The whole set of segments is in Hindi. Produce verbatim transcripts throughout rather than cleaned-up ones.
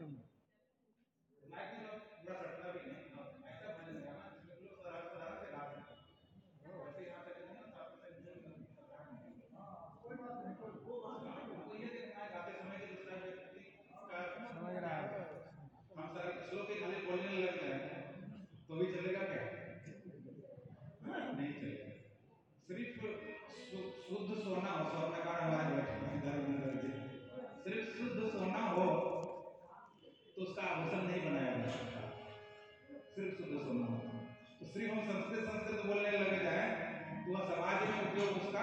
समझ रहा है। हम सारे श्लोक के खाली बोलने लगते हैं तो भी चलेगा क्या? नहीं चलेगा। सिर्फ शुद्ध सोना हो, सोना का हमारे बैठे सिर्फ शुद्ध सोना हो तो उसका आभूषण नहीं बनाया जा सकता। सिर्फ शुद्ध सोना हो तो सिर्फ हम संस्कृत संस्कृत बोलने लग जाए तो वह समाज में उपयोग उसका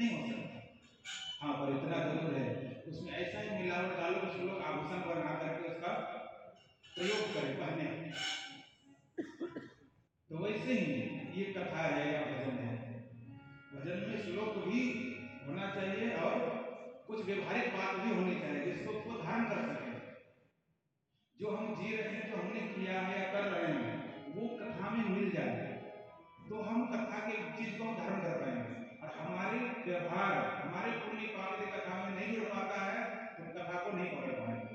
नहीं हो सकता। हाँ, पर इतना जरूर है उसमें ऐसा ही मिलावट डालो कुछ लोग आभूषण बना करके उसका प्रयोग करें पहने। तो वैसे ही ये कथा है या भजन है। भजन में श्लोक भी होना चाहिए और कुछ व्यवहारिक बात भी होनी चाहिए जिसको उसको ध्यान कर सके। जो हम जी रहे हैं, जो हमने किया है या कर रहे हैं वो कथा में मिल जाए तो हम कथा के चीज को धारण कर पाएंगे। और हमारे व्यवहार हमारे पुण्य पाप की कथा में नहीं जुड़ पाता है तो कथा को नहीं पकड़ पाएंगे।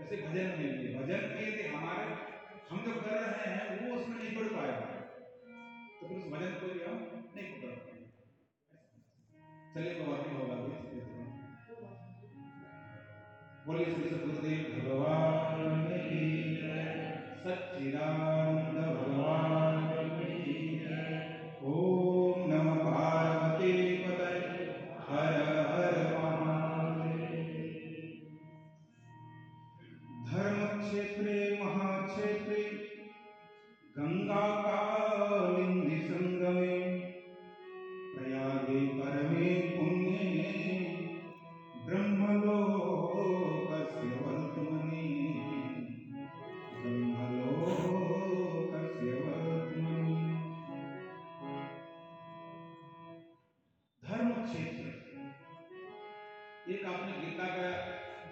वैसे भजन के लिए भजन के लिए हमारे हम जो कर रहे हैं वो उसमें नहीं जुड़ पाएगा तो फिर उस भजन को भी हम नहीं पकड़ पाएंगे। चलिए भगवान होगा बोलिए श्री सतगुरुदेव भगवान की जय। सच्चिदानंद भगवान की जय। ओम नमः पार्वती पतये। हर हर महादेव। धर्म क्षेत्रे महाक्षेत्रे गंगा कालिंदी संगमे प्रयागे परमे पुण्ये ब्रह्मलोकस्य वर्तमने। ब्रह्मलोकस्य वर्तमने। धर्म क्षेत्र, एक आपने गीता का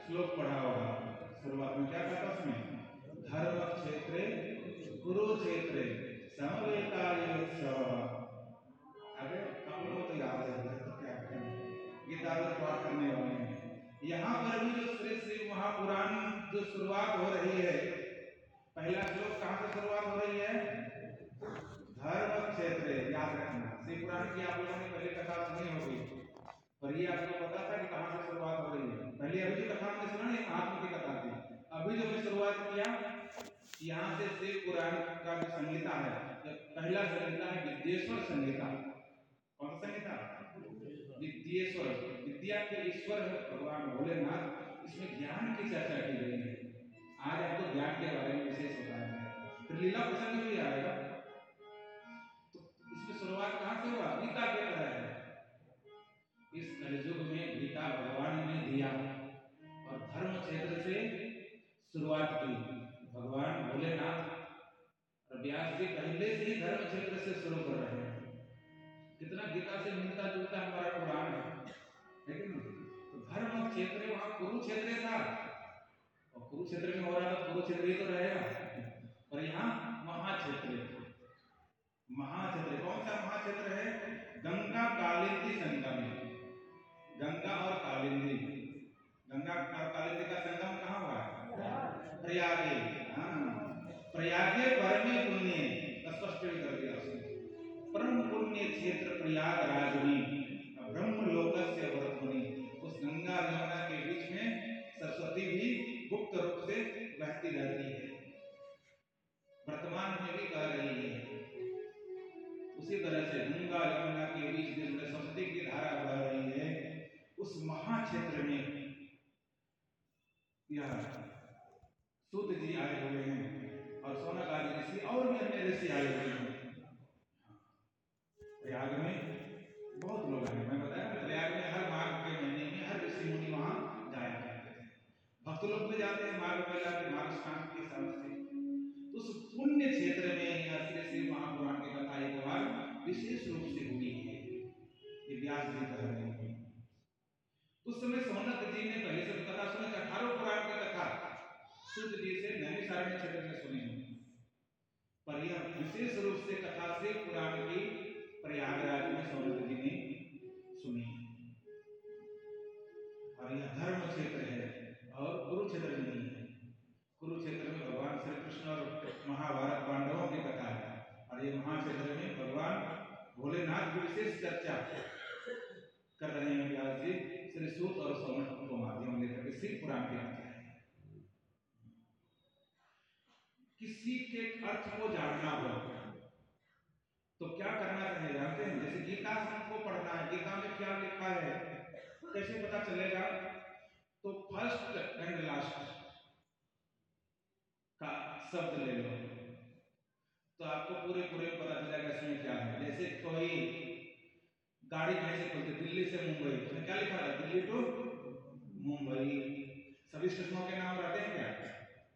श्लोक पढ़ा होगा। शुरुआत में क्या कहता उसमें? धर्म क्षेत्रे गुरु क्षेत्रे समवेतायोत्सव। अरे हम लोग तो याद है तो क्या गीता का पाठ करने वाले हैं। यहाँ पर भी जो श्री शिव महापुराण जो शुरुआत हो रही है, पहला श्लोक कहाँ से शुरुआत हो रही है? धर्म क्षेत्रे। याद रखना पुराण की आप लोगों ने पहले कथा सुनी होगी पर ये आपको पता था कि कहाँ से शुरुआत हो रही है। पहले अभी जो कथा हमने सुना आत्म की कथा थी, अभी जो हमने शुरुआत किया यहाँ से शिव पुराण का जो संहिता है, जो पहला संहिता है विद्येश्वर संहिता। कौन सा संहिता? विद्येश्वर। विद्या के ईश्वर है भगवान भोलेनाथ। इसमें ज्ञान की चर्चा की गई है। आज आपको ज्ञान के बारे में विशेष बताया है, फिर लीला प्रसंग भी आएगा। इसकी शुरुआत कहां से हुआ? गीता के तरह है। इस कलयुग में गीता भगवान ने दिया और धर्म क्षेत्र से शुरुआत की। भगवान भोलेनाथ और व्यास जी पहले से ही धर्म क्षेत्र से शुरू कर रहे हैं। कितना गीता से मिलता जुलता हमारा पुराण है, लेकिन तो धर्म क्षेत्र वहां कुरुक्षेत्र था और कुरुक्षेत्र में हो रहा था, कुरुक्षेत्र ही तो रहेगा। और यहाँ महाक्षेत्र, महाक्षेत्र कौन सा महाक्षेत्र है? गंगा कालिंदी संगम। गंगा और कालिंदी, गंगा और कालिंदी का संगम कहाँ हुआ? प्रयागे। प्रयागे परम पुण्य, स्पष्ट कर दिया उसने। परम पुण्य क्षेत्र प्रयागराज में ब्रह्मलोकस्य वर्तमनि। उस गंगा यमुना के बीच में सरस्वती भी गुप्त रूप से बहती रहती है, वर्तमान में भी कह रही है। उसी तरह से गंगा यमुना के बीच में सरस्वती की धारा बह रही है। उस महाक्षेत्र में यह सूत जी आए हुए हैं और सनकादि ऋषि और भी अन्य ऋषि आए हुए हैं। प्रयाग में बहुत लोग आए। मैं बताया प्रयाग में हर माघ के महीने में हर ऋषि मुनि वहां जाया करते थे। भक्त लोग भी जाते हैं माघ में, जाते माघ स्नान के हिसाब से। उस पुण्य क्षेत्र में यह श्री शिव महापुराण की कथा एक बार विशेष रूप से हुई है, ये व्यास जी कह रहे हैं। उस समय सनक जी ने पहले से कथा सुनी, अठारह पुराण की कथा सूत जी से नैमिषारण्य क्षेत्र से सुनी, पर यह विशेष रूप से कथा से पुराण की प्रयागराज में सनक जी ने सुनी। और यह धर्म क्षेत्र है और कुरुक्षेत्र नहीं है। की विशेष चर्चा कर रहे हैं व्यास जी श्री सूत और सोना को माध्यम लेकर शिव पुराण के अंतर्गत। किसी के अर्थ को जानना हो तो क्या करना चाहिए जानते हैं? जैसे गीता को पढ़ना है, गीता में क्या लिखा है कैसे पता चलेगा? तो फर्स्ट एंड लास्ट का शब्द ले लो तो आपको पूरे पूरे पता चलेगा इसमें क्या है। जैसे कोई गाड़ी कैसे खोलते, दिल्ली से मुंबई, उसमें क्या लिखा था? दिल्ली टू मुंबई। सभी स्टेशनों के नाम रहते हैं क्या?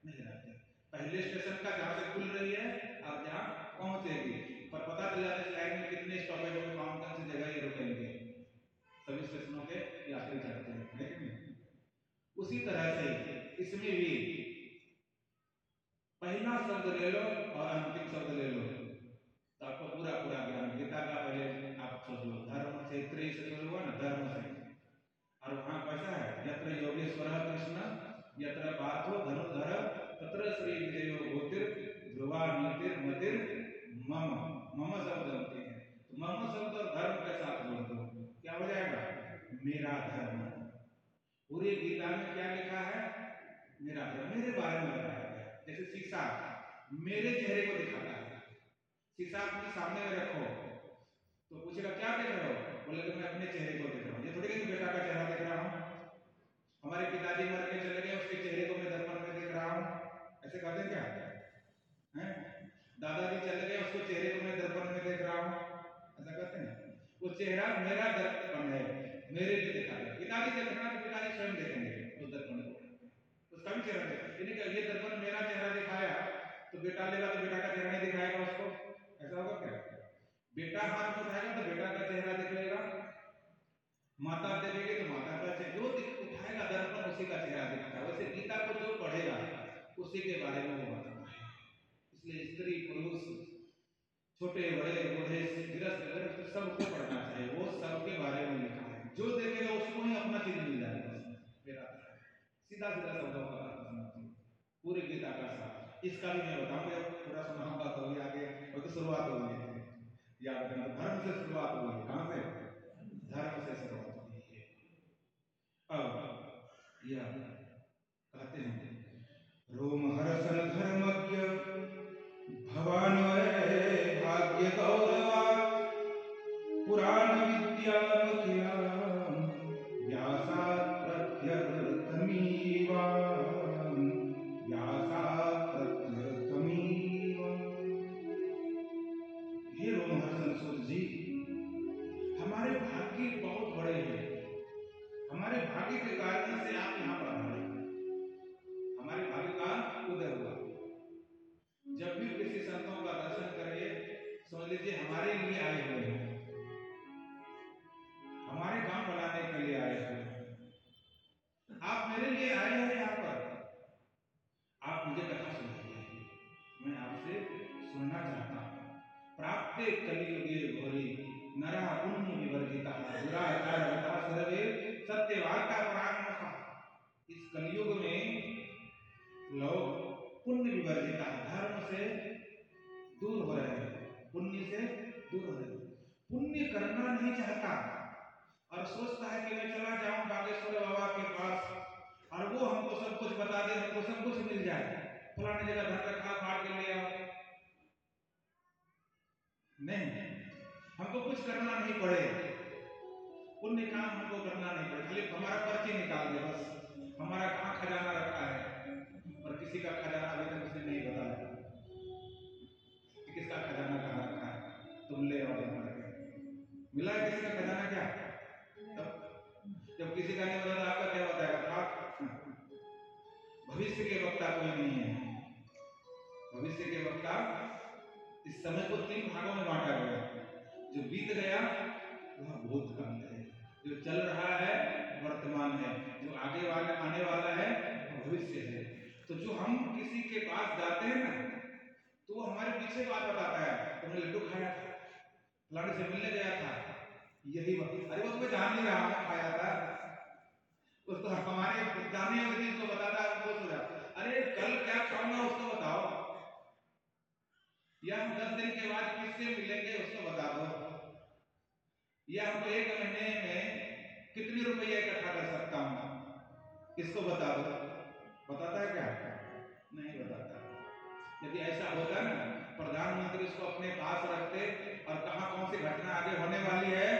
नहीं रहते। पहले स्टेशन का जहां से खुल रही है आप जहां पहुंचेगी पर पता चल जाता है लाइन में कितने स्टॉपेज और कौन कौन सी जगह ये रुकेंगे। सभी स्टेशनों के यात्री चढ़ते हैं। उसी तरह से इसमें भी पहला शब्द ले लो और अंतिम शब्द ले लो तो आपको पूरा पूरा ज्ञान। गीता का पहले आप सोच लो धर्म से त्री से शुरू हुआ ना, धर्म से, और वहां कैसा है? यत्र योगेश्वर कृष्ण यत्र पार्थ धनुर्धर तत्र श्री विजयो गोतिर ध्रुवा मतिर मतिर मम मम शब्द होते हैं। तो मम शब्द और धर्म के साथ बोल दो क्या हो जाएगा? मेरा धर्म। पूरी गीता में क्या लिखा है? मेरा धर्म, मेरे बारे में बताया। जैसे शीशा मेरे चेहरे को दिखाता है, शीशा अपने सामने में रखो तो पूछेगा क्या देख रहे हो? बोले तो मैं अपने चेहरे को देख रहा हूँ। ये थोड़ी कि बेटा का चेहरा देख रहा हूँ, हमारे पिताजी मर के चले गए उसके चेहरे को मैं दर्पण में देख रहा हूँ, ऐसे कहते हैं क्या है? दादाजी चले गए उसके चेहरे को मैं दर्पण में देख रहा हूँ, ऐसा कहते हैं। वो चेहरा मेरा दर्पण है, मेरे लिए दिखा रहे। पिताजी से घटना तो पिताजी स्वयं देखेंगे उस दर्पण को, उसका भी चेहरा देखा। ये दर्पण मेरा चेहरा दिखाया तो बेटा लेगा तो बेटा का चेहरा नहीं दिखाएगा उसको, ऐसा होगा क्या? बेटा हाथ उठाएगा तो बेटा का चेहरा दिखेगा, माता देखेगी तो माता का चेहरा, जो उठाएगा दर्पण उसी का चेहरा दिखता है। वैसे गीता को जो पढ़ेगा उसी के बारे में वो बताता है। इसलिए स्त्री पुरुष छोटे बड़े बूढ़े गृहस्थ गृहस्थ सबको पढ़ना चाहिए, वो सबके बारे में लिखा है। जो देखेगा उसको ही अपना चीज मिल जाएगा, सीधा सीधा शब्दों का पूरी गीता का साथ। इसका भी मैं बताऊंगा, पूरा सुनाऊंगा तो ये आगे और तो शुरुआत होगी याद रखना। धर्म से शुरुआत होगी, कहाँ से? धर्म से शुरुआत होती है। अब यह कहते हैं रोम हर्षण धर्मज्ञ भवान भाग्य गौरवा पुराण विद्या या हमको एक महीने में कितने रुपये इकट्ठा कर सकता हूँ, इसको बता दो। बताता है क्या? नहीं बताता। यदि ऐसा होता ना, प्रधानमंत्री इसको अपने पास रखते और कहाँ कौन सी घटना आगे होने वाली है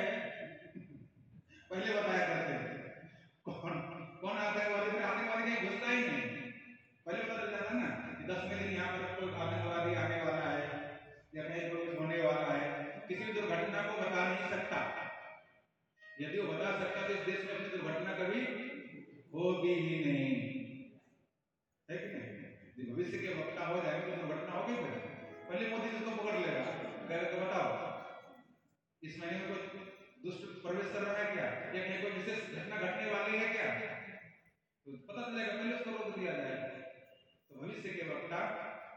पहले बताया करते। कौन कौन आतंकवादी में आतंकवादी कहीं घुसता ही नहीं, पहले पता चल जाता ना कि दस मिनट यहाँ पर कोई आतंकवादी आने वाला है या कहीं कुछ होने वाला है। किसी भी दुर्घटना को बता नहीं सकता। यदि वो बता सकता तो इस देश में अपनी दुर्घटना कभी होगी ही नहीं, है कि नहीं? भविष्य के वक्ता हो जाएंगे तो दुर्घटना होगी। पहले मोदी इसको पकड़ लेगा, कहेगा बताओ इस महीने में कोई दुष्ट प्रवेश कर रहा है क्या, या कहीं कोई विशेष घटना घटने वाली है क्या, तो पता चलेगा, पहले उसको रोक दिया जाएगा। तो भविष्य के वक्ता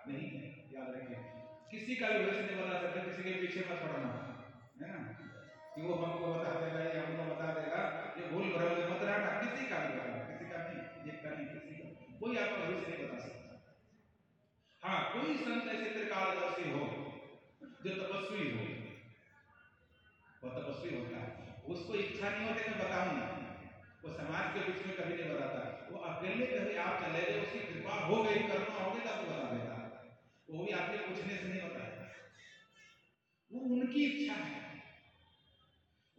नहीं है, याद रखें। किसी का भी भविष्य नहीं बता सकता, किसी के पीछे मत पड़ना, है ना, कि वो हमको बता देगा या हमको बता देगा। ये भूल भरम मत रहना, किसी का भी रहना, किसी का नहीं, ये नहीं, किसी का कोई आपको भविष्य नहीं बता सकता। हाँ, कोई संत ऐसे त्रिकालदर्शी हो जो तपस्वी हो, वो तपस्वी होता है, उसको इच्छा नहीं होती मैं बताऊंगा, वो समाज के बीच में कभी नहीं बताता। वो अकेले कभी आप चले गए, उसकी कृपा हो गई, करना हो गया तो बता देता, वो भी आपके पूछने से नहीं बताया। वो उनकी इच्छा है,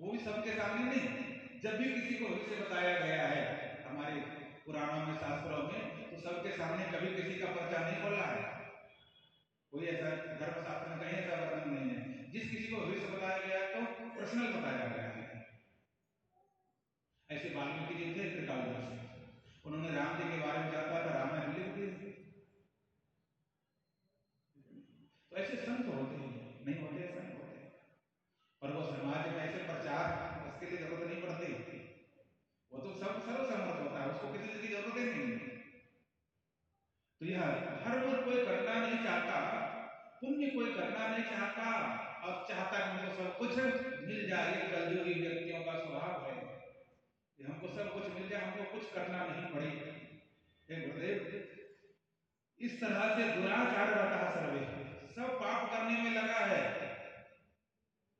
वो भी सबके सामने नहीं। जब भी किसी को भविष्य बताया गया है हमारे पुराणों में, शास्त्रों में, तो सबके सामने कभी किसी का पर्चा नहीं खोला है। कोई ऐसा धर्मशास्त्र में कहीं ऐसा वर्णन नहीं है। जिस किसी को भविष्य बताया गया तो पर्सनल बताया गया है। ऐसे वाल्मीकि जी थे त्रिकालदर्शी, उन्होंने राम जी के बारे में जाता था, रामायण लिख दी। ऐसे संत होते हैं, नहीं होते संत होते, पर वो समाज में ऐसे प्रचार उसके लिए जरूरत नहीं पड़ती। वो तो सब सर्वसम्मत होता है, उसको किसी चीज की जरूरत ही नहीं। तो यह हर रोज कोई करना नहीं चाहता, पुण्य कोई करना नहीं चाहता और चाहता कि हमको सब कुछ मिल जाए। कलयुगी व्यक्तियों का स्वभाव है, हमको सब कुछ मिल जाए, हमको कुछ करना नहीं पड़े। हे गुरुदेव, इस तरह से दुराचार रहता है, सर्वे सब पाप करने में लगा है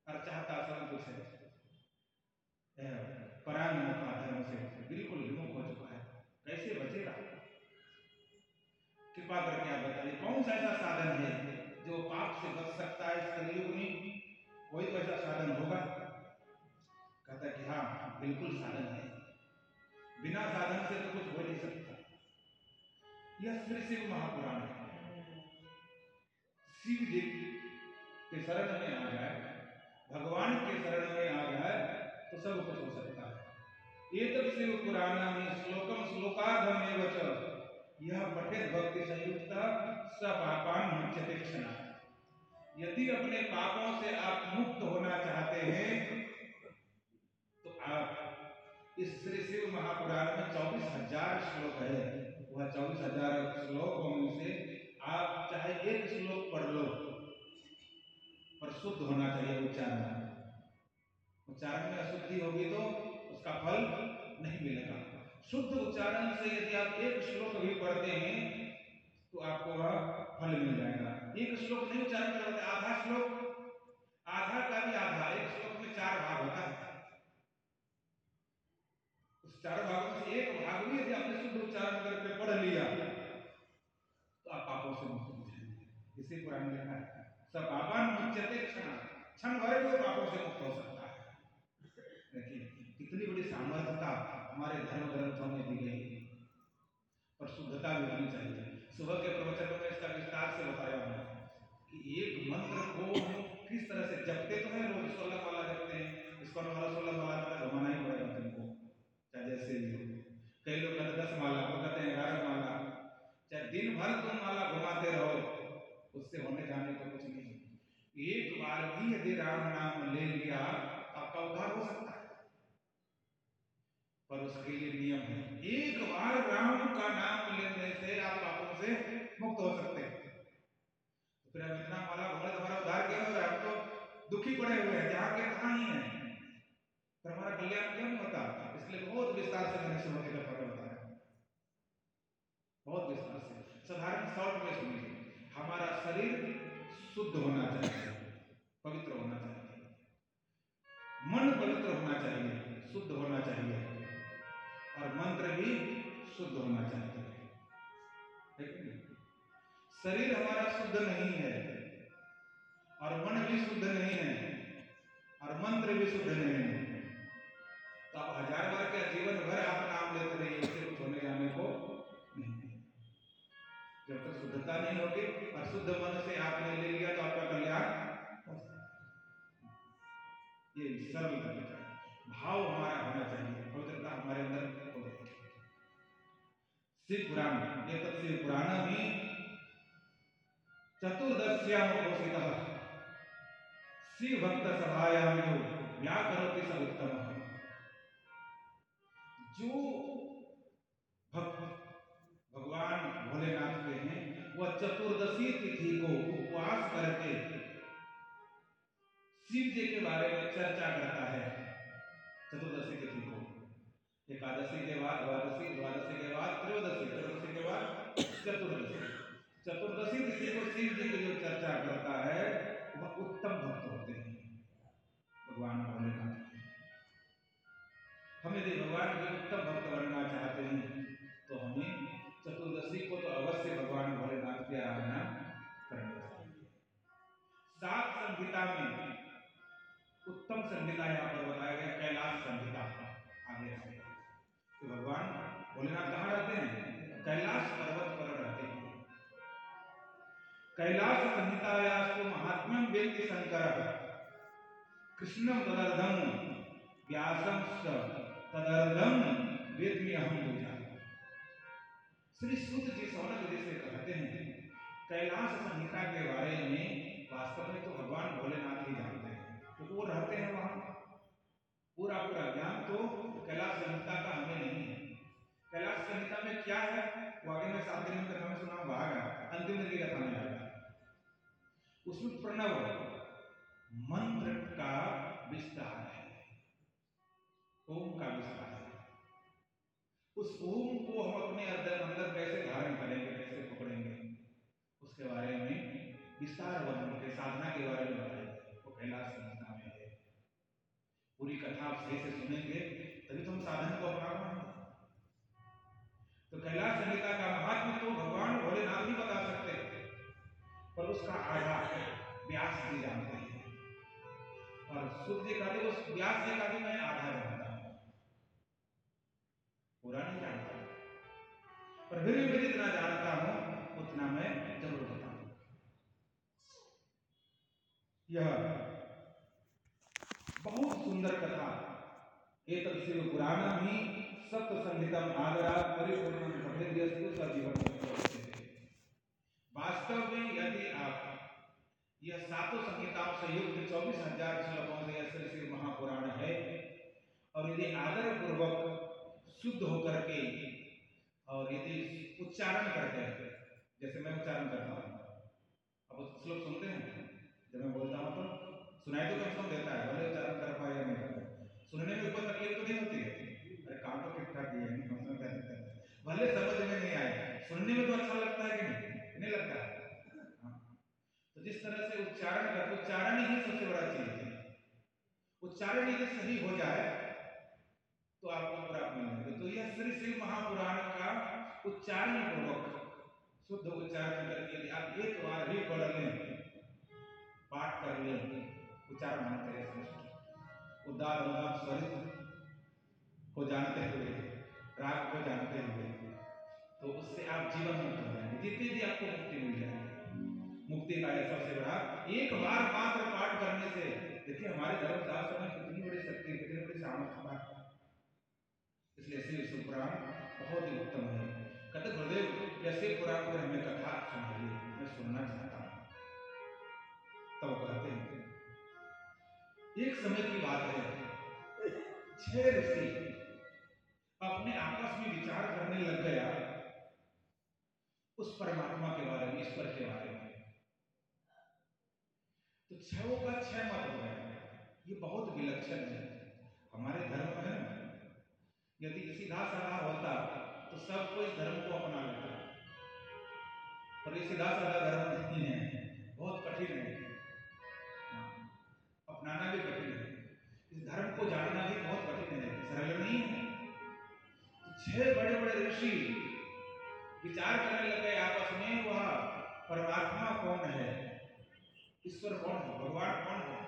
और चाहता सब कुछ है, परायण का धर्म से बिल्कुल विमुख हो चुका है। कैसे बचेगा? कृपा करके आप बताइए, कौन सा ऐसा साधन है जो पाप से बच सकता है? इस कलयुग में कोई तो ऐसा साधन होगा? कहता कि हाँ, बिल्कुल साधन है। बिना साधन से तो कुछ हो नहीं सकता। यह श्री शिव महापुराण है। शिव जी के शरण में आ जाए, भगवान के शरण में आ जाए तो सब कुछ हो सकता है। ये तब शिव पुराणा में श्लोकम श्लोकाधमेव च यह पठेत भक्ति संयुक्ता सपापां मुच्यते क्षणा। यदि अपने पापों से आप मुक्त होना चाहते हैं तो आप इस श्री शिव महापुराण में चौबीस हजार श्लोक है। वह चौबीस हजार श्लोकों में से आप चाहे एक श्लोक पढ़ लो, पर शुद्ध होना चाहिए उच्चारण। उच्चारण में अशुद्धि होगी तो उसका फल नहीं मिलेगा। शुद्ध उच्चारण से यदि आप एक श्लोक भी पढ़ते हैं तो आपको वह फल मिल जाएगा। एक श्लोक नहीं उच्चारण करते, आधा श्लोक, आधा का भी आधा। एक श्लोक में चार भाग होता है, उस चार भागों से एक भाग भी यदि आपने शुद्ध उच्चारण करके पढ़ लिया तो आप पापों से मुक्त हो जाएंगे। इसी पुराण में लिखा है सब पापान मुच्यते क्षण, क्षण भर में पापों से मुक्त हो सकता है। देखिए कितनी बड़ी सामर्थ्यता हमारे धर्म ग्रंथों में दी गई, पर शुद्धता भी होनी चाहिए। सुबह के प्रवचनों में इसका विस्तार से बताया हुआ कि एक मंत्र को किस तरह से जपते तो हैं, रोज सोलह माला जपते हैं, इसको हमारा सोलह माला का घुमाना ही पड़ेगा तुमको, चाहे जैसे भी हो। कई लोग कहते दस माला, वो कहते हैं ग्यारह माला। चाहे दिन भर तुम माला घुमाते रहो, उससे होने जाने का कुछ नहीं। एक बार भी यदि राम नाम ले लिया आपका उद्धार हो सकता है, पर उसके लिए नियम है। एक बार राम का नाम लेने से आप पापों से मुक्त हो सकते हैं। फिर अब इतना माला घुमा, तुम्हारा उद्धार क्या हो रहा है? तो दुखी पड़े हुए हैं, जहाँ के कहाँ ही है, पर हमारा कल्याण क्यों नहीं होता? इसलिए बहुत विस्तार से मैंने सुनने का फर्क बताया, बहुत विस्तार से। साधारण शॉर्ट में सुनिए, हमारा शरीर शुद्ध होना चाहिए, पवित्र होना चाहिए। मन पवित्र होना चाहिए, शुद्ध होना चाहिए और मंत्र भी शुद्ध होना चाहिए। शरीर हमारा शुद्ध नहीं है और मन भी शुद्ध नहीं है और मंत्र भी शुद्ध नहीं है तो आप हजार बार क्या जीवन भर आप नाम लेते रहिए, सिर्फ होने जाने को नहीं। जब तक शुद्धता नहीं होगी और शुद्ध मन से आपने ले लिया तो आपका कल्याण। ये सर्व तरीका भाव हमारा होना चाहिए, पवित्रता हमारे अंदर होना चाहिए। शिव पुराण, ये तब शिव पुराण में चतुर्दश्याम घोषित शिव भक्त सभायाम या करोति स उत्तम। जो भक्त भगवान भोलेनाथ के हैं वह चतुर्दशी तिथि को उपवास करके शिव जी के बारे में चर्चा करता है। चतुर्दशी तिथि को एकादशी के बाद द्वादशी, द्वादशी के बाद त्रयोदशी, त्रयोदशी के बाद चतुर्दशी। चतुर्दशी तिथि को शिव जी की जो चर्चा करता है वह उत्तम भक्त होते हैं भगवान भोलेनाथ। हम यदि भगवान के उत्तम भक्त बनना चाहते हैं तो हमें चतुर्दशी को तो अवश्य भगवान भोलेनाथ की आराधना करनी चाहिए। सात संहिता में उत्तम संहिता यहाँ पर बताया गया, कैलाश संहिता। आगे तो भगवान भोलेनाथ कहाँ रहते हैं? कैलाश पर्वत पर रहते हैं। कैलाश संहितायास्तु महात्म्यं वेत्ति शंकर कृष्णं तदर्थं व्यासं च तदर्थं वेत्मि अहं तुजा। श्री सूत जी सनक जी से कहते हैं कैलाश संहिता के बारे में वास्तव में तो भगवान भोलेनाथ ही जानते हैं, तो वो रहते हैं वहां। पूरा पूरा ज्ञान तो कैलाश संहिता का हमें नहीं है। कैलाश संहिता में क्या है वो आगे मैं सात दिन कथा में सुना, भाग अंतिम दिन की कथा में आएगा। उसमें प्रणव मंत्र का विस्तार है, ओम का विस्तार है। उस ओम को हम अपने अंदर कैसे धारण करेंगे, कैसे पकड़ेंगे, उसके बारे में विस्तार वर्णन के साधना के बारे में बताएंगे। वो कैलाश संहिता पूरी कथा आप सही से सुनेंगे तभी तो हम साधन को अपना पाएंगे। तो कैलाश संहिता का महात्म्य तो भगवान भोलेनाथ ही बता सकते हैं, पर उसका आधार व्यास जी जानते हैं। और सूर्य का उस व्यास जी का भी मैं आधार जानता हूं, पूरा नहीं जानता पर फिर भी जितना जानता हूं उतना मैं जरूर बताऊं। यह बहुत सुंदर कथा एतत् शिव पुराणं हि सप्तसंहितं आदरात् परिपूर्णं पठेद्यस्तु सजीवम्। वास्तव में यदि आप यह सातों संहिताओं से युक्त चौबीस हजार श्लोकों से यह शिव महापुराण है और यदि आदर पूर्वक शुद्ध होकर के और यदि उच्चारण करते हैं जैसे मैं उच्चारण करता हूँ, अब श्लोक सुनते हैं जब मैं बोलता हूँ तो सुनाई तो कम से कम देता है, भले उच्चारण कर पाए या नहीं कर पाए। सुनने में कोई तकलीफ तो नहीं होती है, अरे काम तो ठीक ठाक है, कम से कम कर देता है, भले समझ में नहीं आए सुनने में तो अच्छा लगता है कि नहीं नहीं लगता है। हाँ। तो जिस तरह से उच्चारण कर, उच्चारण ही सबसे बड़ा चीज है। उच्चारण यदि सही हो जाए तो आपको प्राप्त मिलेगा। तो यह श्री शिव महापुराण का उच्चारण पूर्वक शुद्ध उच्चारण करके यदि आप एक बार भी पढ़ लें, पाठ कर लें, उच्चारण हम करें उदार उदार स्वरित को जानते हुए, राग को जानते हुए, तो उससे आप जीवन मुक्त हो जाएंगे। जितनी भी आपको मुक्ति मिल जाएगी, मुक्ति का यह सबसे बड़ा एक बार मात्र पाठ करने से। देखिए हमारे धर्मशास्त्र में कितनी बड़ी शक्ति, कितनी बड़ी सामर्थ्य है। इसलिए शिव शिवपुराण बहुत ही उत्तम है। कहते गुरुदेव यह शिवपुराण पर हमें कथा सुनाइए, मैं सुनना चाहता हूँ। तब तो कहते हैं एक समय की बात है, छह ऋषि अपने आपस में विचार करने लग गया उस परमात्मा के बारे में, ईश्वर के बारे में। तो छहों का छह मत हो गया। ये बहुत विलक्षण है हमारे धर्म में। यदि सीधा साधा होता तो सब कोई धर्म को अपना लेता, पर ये सीधा साधा धर्म नहीं है, बहुत कठिन है, अपनाना भी कठिन है। इस धर्म ऋषि विचार करने लगे आपस में, वह परमात्मा कौन है, ईश्वर कौन है, भगवान कौन है।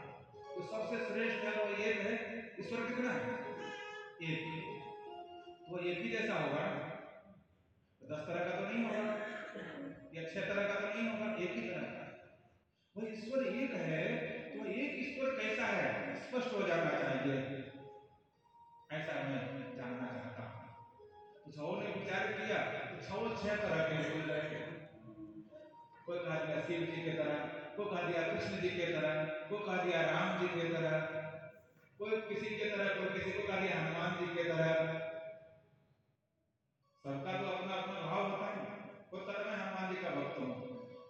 तो सबसे श्रेष्ठ है वो एक है, ईश्वर कितना है एक, वो एक ही जैसा होगा, दस तरह का तो नहीं होगा या छह तरह का तो नहीं होगा, एक ही तरह का। वो ईश्वर एक है तो एक ईश्वर कैसा है स्पष्ट हो जाना चाहिए, ऐसा मैं जानना चाहता हूँ। तो छो ने विचार किया तो छो छह तरह के बोल रहे हैं, कोई कहा दिया शिव जी के तरह, कोई कहा दिया कृष्ण जी के तरह, कोई कहा दिया राम जी के तरह, कोई किसी के तरह, कोई किसी को कहा दिया हनुमान जी के तरह। सबका तो अपना अपना भाव होता है, कोई कहता मैं हनुमान जी का भक्त हूँ,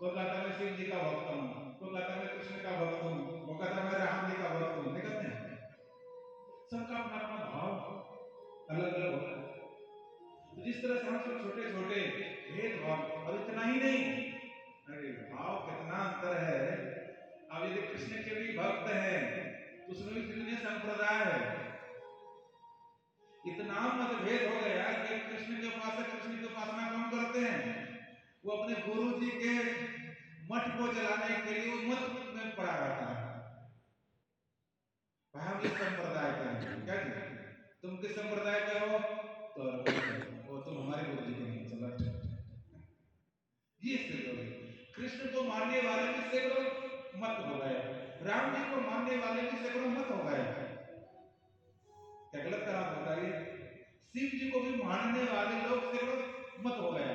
कोई कहता मैं शिव जी का भक्त हूँ, कोई कहता मैं कृष्ण का भक्त हूँ, कोई कहता मैं राम जी का भक्त हूँ। देखते हैं सबका अपना अपना भाव अलग अलग होता है। तो जिस तरह से हम सब छोटे छोटे भेदभाव, और इतना ही नहीं, अरे भाव कितना अंतर है। अब यदि कृष्ण के भी भक्त हैं तो उसमें भी कितने संप्रदाय है, इतना मतभेद हो गया कि कृष्ण के उपासक कृष्ण की उपासना कम करते हैं, वो अपने गुरु जी के मठ को जलाने के लिए मठ में पड़ा रहता है। भाई हम किस संप्रदाय के हैं, क्या तुम किस संप्रदाय के हो, तो वो तुम हमारे गुरु जी के नहीं चला। कृष्ण को मानने वाले भी सैकड़ों मत हो गए, राम जी को मानने वाले भी सैकड़ों मत हो गए, क्या गलत कहा बताइए। शिव जी को भी मानने वाले लोग सैकड़ों मत हो गए,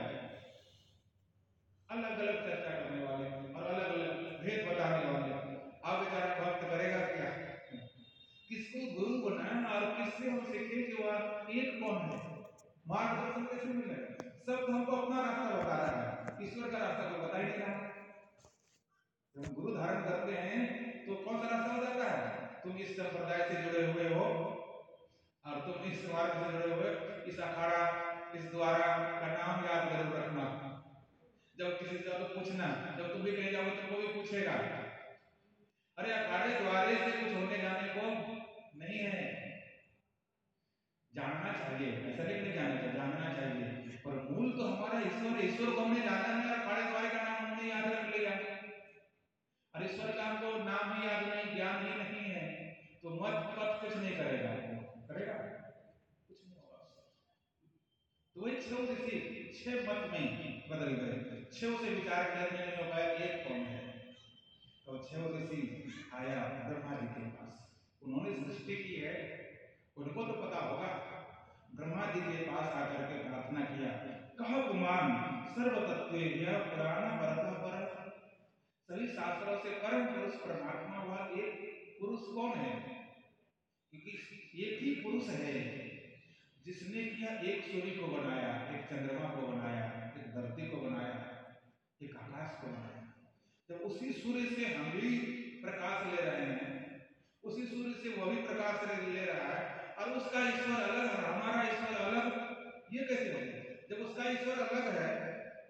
अलग अलग चर्चा करने वाले और अलग अलग भेद बताने वाले। आप बेचारा भक्त करेगा क्या, किसको गुरु बनाना और किससे हम सीखे कि वह एक कौन है, मार्गदर्शन कैसे मिलेगा। सब हमको अपना रास्ता बता रहा है, ईश्वर का रास्ता को बता ही नहीं रहा। जब हम गुरु धारण करते हैं तो कौन सा रास्ता हो जाता है, तुम इस संप्रदाय से जुड़े हुए हो और तुम इस मार्ग से जुड़े हुए, इस अखाड़ा इस द्वारा का नाम याद जरूर रखना। जब किसी से तो पूछना, जब तुम भी कहीं जाओगे तुमको भी पूछेगा, अरे अखाड़े द्वारे से कुछ होने जाने को नहीं है, जानना चाहिए। ऐसा नहीं जानना चाहिए, जानना चाहिए, पर मूल तो हमारा ईश्वर, ईश्वर को हमने जाना नहीं और खाड़े द्वारे का नाम हमने याद रख लिया, और ईश्वर का हमको नाम ही याद नहीं, ज्ञान ही नहीं है, तो मत पथ कुछ नहीं करेगा, करेगा कुछ नहीं होगा। तो वही छो जैसे छह मत में बदल गए, छो से विचार करने में हो पाया एक कौन है। तो छो जैसी आया ब्रह्मा जी के पास, उन्होंने सृष्टि की है, उनको तो पता होगा। ब्रह्मा जी के पास आकर के प्रार्थना किया, कहो गुमान सर्वतत्वेभ्यः पुराणं परतः परं, सभी शास्त्रों से परम पुरुष परमात्मा हुआ एक पुरुष कौन है, क्योंकि एक ही पुरुष है जिसने किया एक सूर्य को बनाया, एक चंद्रमा को बनाया, एक धरती को बनाया, एक आकाश को बनाया। जब उसी सूर्य से हम भी प्रकाश ले रहे हैं, उसी सूर्य से वह भी प्रकाश ले रहा है, और उसका ईश्वर अलग है हमारा ईश्वर अलग, ये कैसे होगा। जब उसका ईश्वर अलग है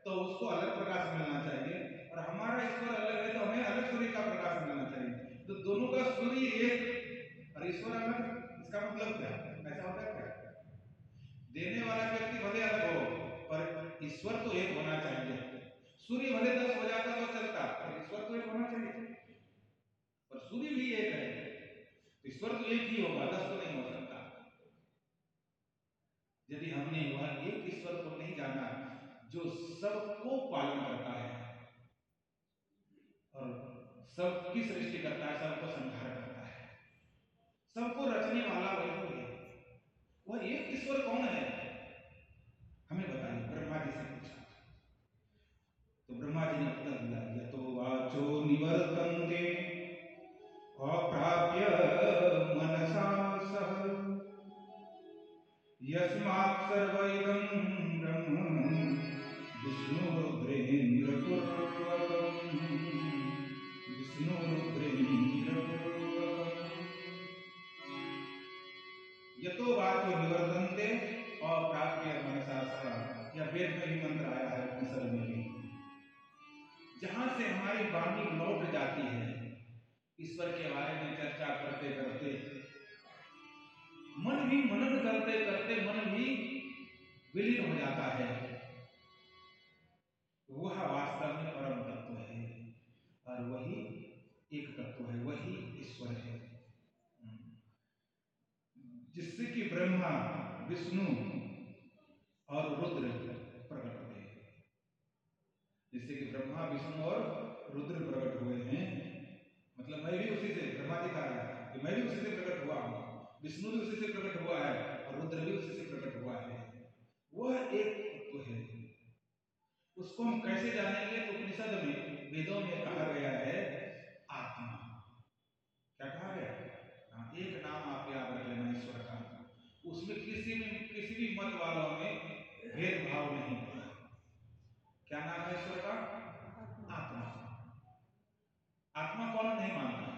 तो उसको अलग प्रकाश मिलना चाहिए, और हमारा ईश्वर अलग है तो हमें अलग सूर्य का प्रकाश मिलना चाहिए। तो दोनों का सूर्य एक और ईश्वर अलग, इसका मतलब क्या है, ऐसा होता है क्या। देने वाला व्यक्ति भले अलग हो पर ईश्वर तो एक होना चाहिए। सूर्य भले दस हो जाता तो चलता, पर ईश्वर तो एक होना चाहिए, पर सूर्य भी एक है, ईश्वर तो एक ही होगा, दस तो नहीं हो सकता। यदि हमने वह एक ईश्वर को नहीं जाना जो सबको पालन करता है और सबकी सृष्टि करता है, सबको संहार करता है, सबको रचने वाला वही है, वह एक ईश्वर कौन है हमें बताइए। ब्रह्मा जी से पूछा तो ब्रह्मा जी ने उत्तर दिया, यतो वाचो निवर्तन्ते अप्राप्य मनसा सह यस्मात् सर्वइदं ब्रह्म विष्णुरुद्रेन्द्रपूर्वकं विष्णुरुद्रेन्द्रपूर्वकं। यतो वाचो निवर्तन्ते अप्राप्य मनसा सह, यह वेद में भी मंत्र आया है, उपनिषद में भी, जहां से हमारी वाणी लौट जाती है ईश्वर के बारे में चर्चा करते करते, मन भी मनन करते करते मन भी विलीन हो जाता है, वह वास्तव में परम तत्व है और वही एक तत्व है, वही ईश्वर है। जिससे कि ब्रह्मा, विष्णु और रुद्र प्रकट हुए, जिससे कि ब्रह्मा, विष्णु और रुद्र प्रकट हुए हैं। मतलब मैं भी उसी से, ब्रह्मा जी कह रहा है कि मैं भी उसी से प्रकट हुआ हूँ, विष्णु भी उसी से प्रकट हुआ है और रुद्र भी उसी से प्रकट हुआ है। वह एक तत्व है। उसको हम कैसे जानेंगे? तो उपनिषद में, वेदों में कहा गया है आत्मा। क्या कहा गया? हाँ, एक नाम आप याद रख लेना ईश्वर का। उसमें किसी में किसी भी मत वालों में भेदभाव नहीं है। क्या नाम है ईश्वर का? आत्मा। आत्मा कौन नहीं मानता?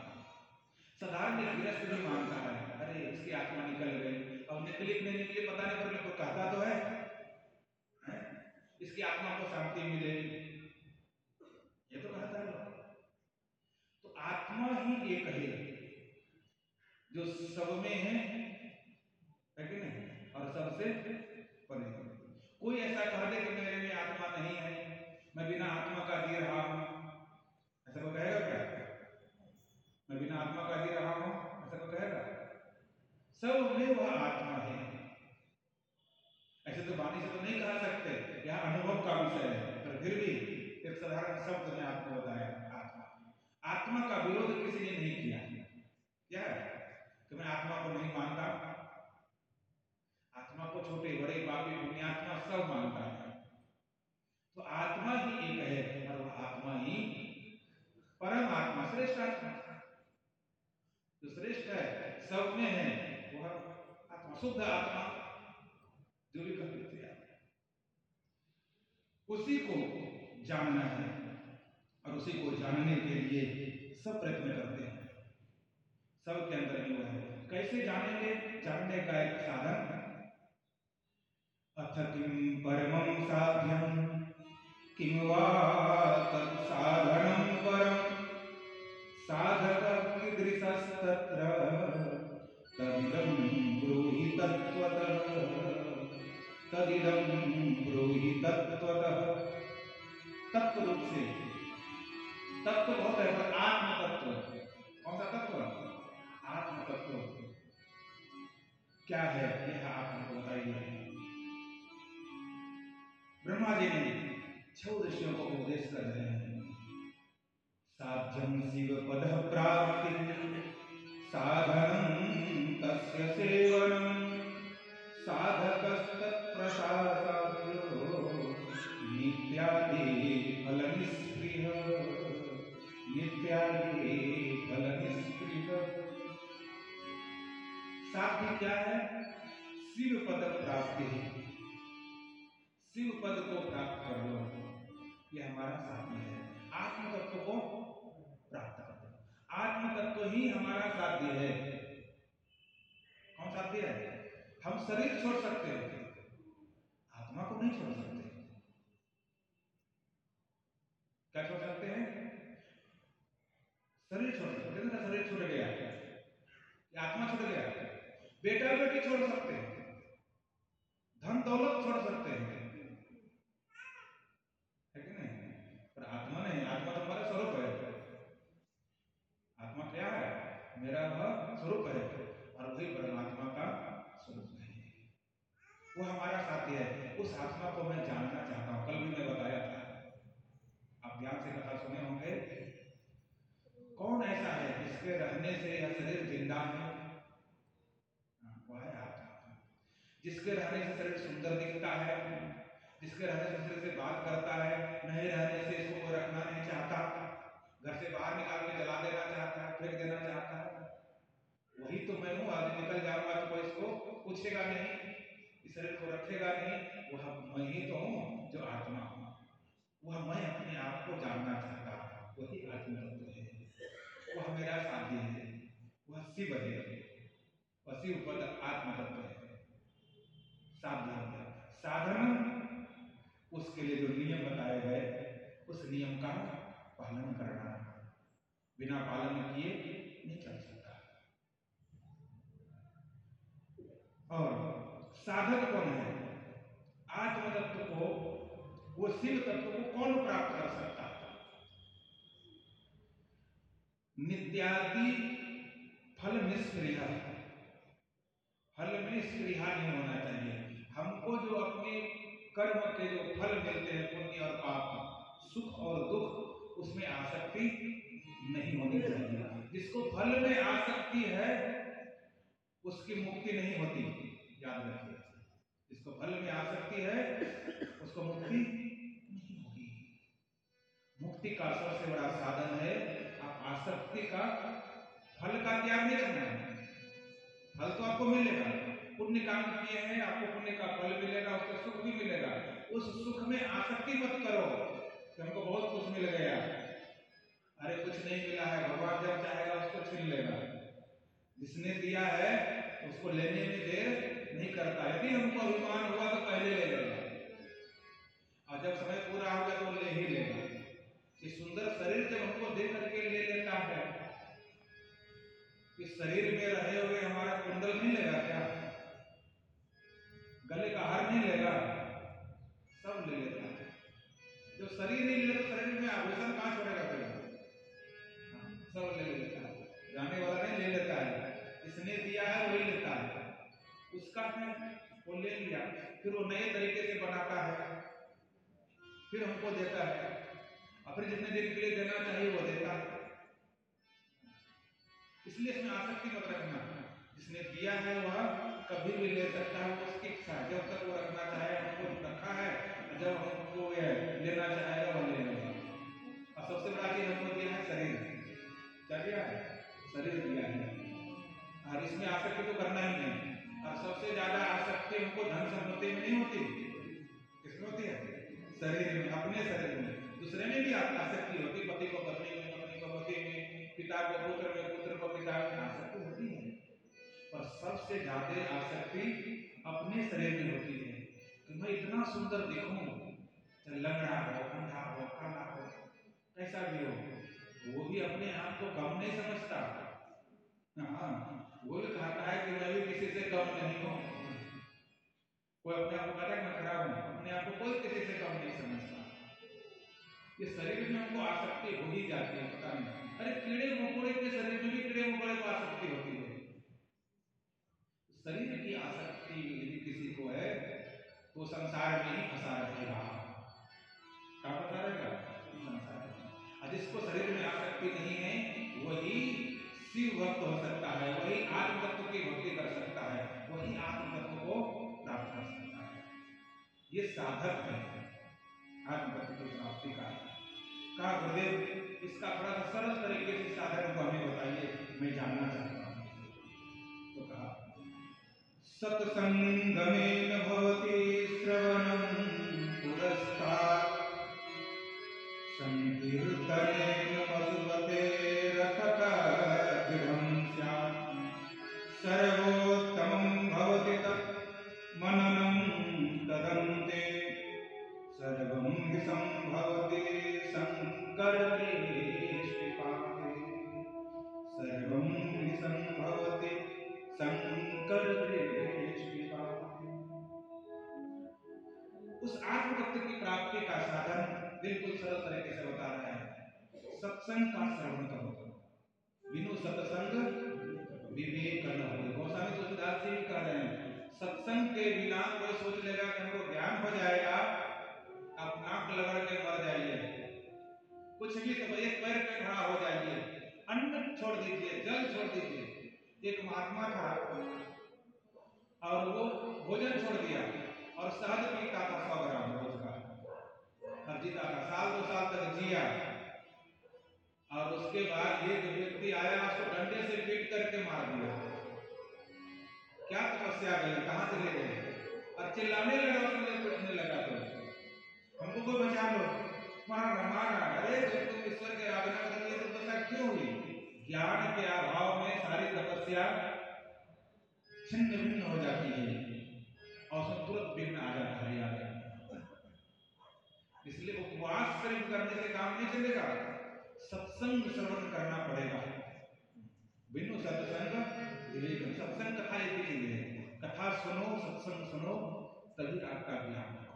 साधारण गृहस्थ भी मानता है, अरे इसकी आत्मा निकल गई। अब निकली नहीं निकली पता नहीं, पर मेरे को कहता तो है इसकी आत्मा को शांति मिले, ये तो कहता है। तो आत्मा ही एक है जो सब में है, है कि नहीं, और सबसे परे। कोई ऐसा कह दे कि मेरे में आत्मा नहीं है, मैं बिना आत्मा का जी रहा हूं, ऐसा को कहेगा क्या? मैं बिना आत्मा का जी रहा हूं, ऐसा को कहेगा? सब में वह आत्मा है। ऐसे तो वाणी से तो नहीं कह सकते, यह अनुभव का विषय है, पर फिर भी एक साधारण शब्द में आपको बताया आत्मा। आत्मा का विरोध किसी ने नहीं किया। क्या है कि मैं आत्मा को नहीं मानता, आत्मा को छोटे बड़े पापी पुण्यात्मा सब मानता है। तो आत्मा ही एक है और वह आत्मा ही परम आत्मा, श्रेष्ठ आत्मा जो श्रेष्ठ है, सब में है, वह आत्मा, शुद्ध आत्मा जो भी कर लेते हैं। उसी को जानना है और उसी को जानने के लिए सब प्रयत्न करते हैं, सब के अंदर में हुआ है। कैसे जानेंगे? जानने का एक साधन, अथ किम परमं साध्यं किम वा तत् साधनं परम साधकः कीदृशस्तत्र तदिदं ब्रूहि तत्त्वतः तदिदं ब्रूहि तत्त्वतः। तत्व रूप से, तत्व बहुत है पर आत्म तत्व, कौन सा तत्व? आत्म तत्व क्या है यह आपको बताइए। ब्रह्मा जी ने छह ऋषियों को उपदेश कर रहे हैं। साध्यं शिव पद प्राप्ति साधनं तस्य सेवनं साधकस्तत् प्रशासाभ्यो नित्यादि फल निष्पृह नित्यादि फल निष्पृह। साथ ही क्या है? शिव पद प्राप्ति, शिव पद को प्राप्त कर लो, यह हमारा साथी है। आत्म तत्व को प्राप्त कर लो, आत्म तत्व ही हमारा साथी है। कौन साथी है? हम शरीर छोड़ सकते हैं, आत्मा को नहीं छोड़ सकते। क्या छोड़ सकते हैं? शरीर छोड़ सकते हैं। शरीर छोड़ गया, आत्मा छोड़ गया। बेटा बेटी छोड़ सकते हैं, धन दौलत छोड़ सकते हैं, है कि नहीं, पर आत्मा नहीं। आत्मा तो हमारा स्वरूप है। आत्मा क्या है? मेरा वह स्वरूप है और वही परमात्मा का स्वरूप है। वो हमारा साथी है। उस आत्मा को मैं जानना चाहता हूँ। कल भी मैं बताया था, आप ध्यान से कथा सुने होंगे। कौन ऐसा है जिसके रहने से यह शरीर जिंदा है? वह है आत्मा। जिसके रहने से शरीर सुंदर दिखता है, जिसके रहने से शरीर से बात करता है, नहीं रहने से इसको रखना नहीं चाहता, घर से बाहर निकाल के जला देना चाहता है, फेंक देना चाहता है, वही तो मैं हूँ। आज निकल जाऊंगा तो कोई इसको पूछेगा नहीं, इस शरीर को रखेगा नहीं। वह मैं ही तो हूँ जो आत्मा हूँ। वह मैं अपने आप को जानना चाहता, वही आत्मा तत्व है। वह मेरा साथी है, वह शिव है, वह शिव पद आत्म तत्व है। साधन, साधन उसके लिए जो नियम बताए गए उस नियम का पालन करना, बिना पालन किए नहीं चल सकता। और साधक कौन है? आत्म तत्व को, वो शिव तत्व को कौन प्राप्त कर सकता है? नित्यादि फल में स्पृहा, फल में स्पृहा नहीं होना चाहिए। हमको जो अपने कर्म के जो फल मिलते हैं, पुण्य और पाप, सुख और दुख, उसमें आसक्ति नहीं होनी चाहिए। जिसको फल में आसक्ति है उसकी मुक्ति नहीं होती, याद रखिए। जिसको फल में आसक्ति है उसको मुक्ति नहीं होगी। मुक्ति का सबसे बड़ा साधन है आप आसक्ति का, फल का त्याग नहीं करना है। फल तो आपको मिलेगा, पुण्य काम किए हैं आपको पुण्य का फल मिलेगा, उसका सुख भी मिलेगा। उस सुख में आसक्ति मत करो कि हमको बहुत कुछ मिल गया। अरे कुछ नहीं मिला है, भगवान जब चाहेगा उसको छीन लेगा। जिसने दिया है उसको लेने में देर नहीं करता। यदि हमको अभिमान हुआ तो पहले ले लेगा, और जब समय पूरा होगा तो ले ही लेगा। ये सुंदर शरीर जब हमको दे करके ले लेता है, इस शरीर में रहे हुए हमारा कुंडल नहीं लेगा क्या? गले का हार नहीं लेगा? सब ले लेता है। जो शरीर नहीं ले तो शरीर में आभूषण कहाँ छोड़ेगा? सब ले लेता है, जाने वाला नहीं ले लेता है। इसने दिया है वही लेता है, उसका है वो ले लिया। फिर वो नए तरीके से बनाता है, फिर हमको देता है, अपने जितने दिन के लिए देना चाहिए वो देता है। इसलिए इसमें आसक्ति मत रखना। जिसने दिया है वह कभी भी ले सकता है, उसकी इच्छा। जब तक वो रखना चाहे हमको रखा है, जब हमको लेना चाहेगा वो ले लेगा। और सबसे बड़ा चीज हमको दिया है शरीर, क्या दिया है? शरीर दिया है। और इसमें आसक्ति तो करना ही नहीं। और सबसे ज्यादा आसक्ति हमको धन संपत्ति में नहीं होती, किसमें होती है? शरीर में, अपने शरीर में। दूसरे में भी आसक्ति होती, पति को पत्नी में, पत्नी को पति में, पिता को पुत्र में, पुत्र को पिता में, आसक्ति होती है। पर सबसे ज्यादा आसक्ति अपने शरीर में होती है कि मैं इतना सुंदर दिखूं, चाहे लंगड़ा हो, अंधा हो, काला हो, कैसा भी हो, वो भी अपने आप को कम नहीं समझता। हाँ, वो भी कहता है कि मैं भी किसी से कम नहीं हूँ। कोई अपने आप को कहता है मैं खराब हूँ, अपने आप को कोई किसी से कम नहीं समझता। ये शरीर में हमको आसक्ति हो ही जाती है, पता नहीं। अरे कीड़े मकोड़े के शरीर में भी कीड़े मकोड़े को आसक्ति होती है। शरीर की आसक्ति यदि किसी को है तो संसार में ही फंसा रहेगा। क्या फंसा रहेगा? संसार में। जिसको शरीर में आसक्ति नहीं है वही शिव भक्त हो सकता है, वही आत्म तत्व की भक्ति कर सकता है, वही आत्म तत्व को प्राप्त कर सकता है। ये साधक है आत्म तत्व की प्राप्ति का। कहा गुरुदेव इसका थोड़ा सा सरल तरीके से साधन को हमें बताइए, मैं जानना चाहता हूँ। तो कहा सत्संगमेन भवति श्रवणं पुरस्तात् संकीर्तनेन वसुमते रतः सर्वोत्तमं भवति तत् मननं तदन्ते सर्वं हि संभवति संकर्तृष्टिपाते सर्वं हि संभवति संकर्तृष्टिपाते। उस आत्म तत्व की प्राप्ति का साधन बिल्कुल सरल तरीके से बता रहा है। सत्संग का श्रवण करो, बिनु सत्संग विवेक करना होगा। गोस्वामी तुलसीदास जी कह रहे हैं सत्संग के बिना कोई सोच लेगा कि हमको ज्ञान हो जाएगा, आप नाक लगा के मर जाइए, कुछ भी तो एक पैर पे खड़ा हो जाइए, अन्न छोड़ दीजिए, जल छोड़ दीजिए। एक महात्मा था और वो भोजन छोड़ दिया और शहद पीता था, सौ ग्राम रोज का, और जीता था, साल दो साल तक जिया। और उसके बाद एक व्यक्ति आया, उसको डंडे से पीट करके मार दिया। क्या तपस्या गई, कहां से ले गए? और चिल्लाने लगा, उसने पीटने लगा, तो हमको कोई बचा लो, मार मार। अरे जब तुम ईश्वर की आराधना कर रहे हो तो तपस्या क्यों हुई? ज्ञान के अभाव में सारी तपस्या छिन्न भिन्न हो जाती है और तुरंत विघ्न आ जाता है, याद रखना। इसलिए उपवास सिर्फ करने से काम नहीं चलेगा, सत्संग श्रवण करना पड़ेगा। बिनु सत्संग विवेक। सत्संग कथा एक ही चीज है, कथा सुनो, सत्संग सुनो, तभी आपका ज्ञान होगा।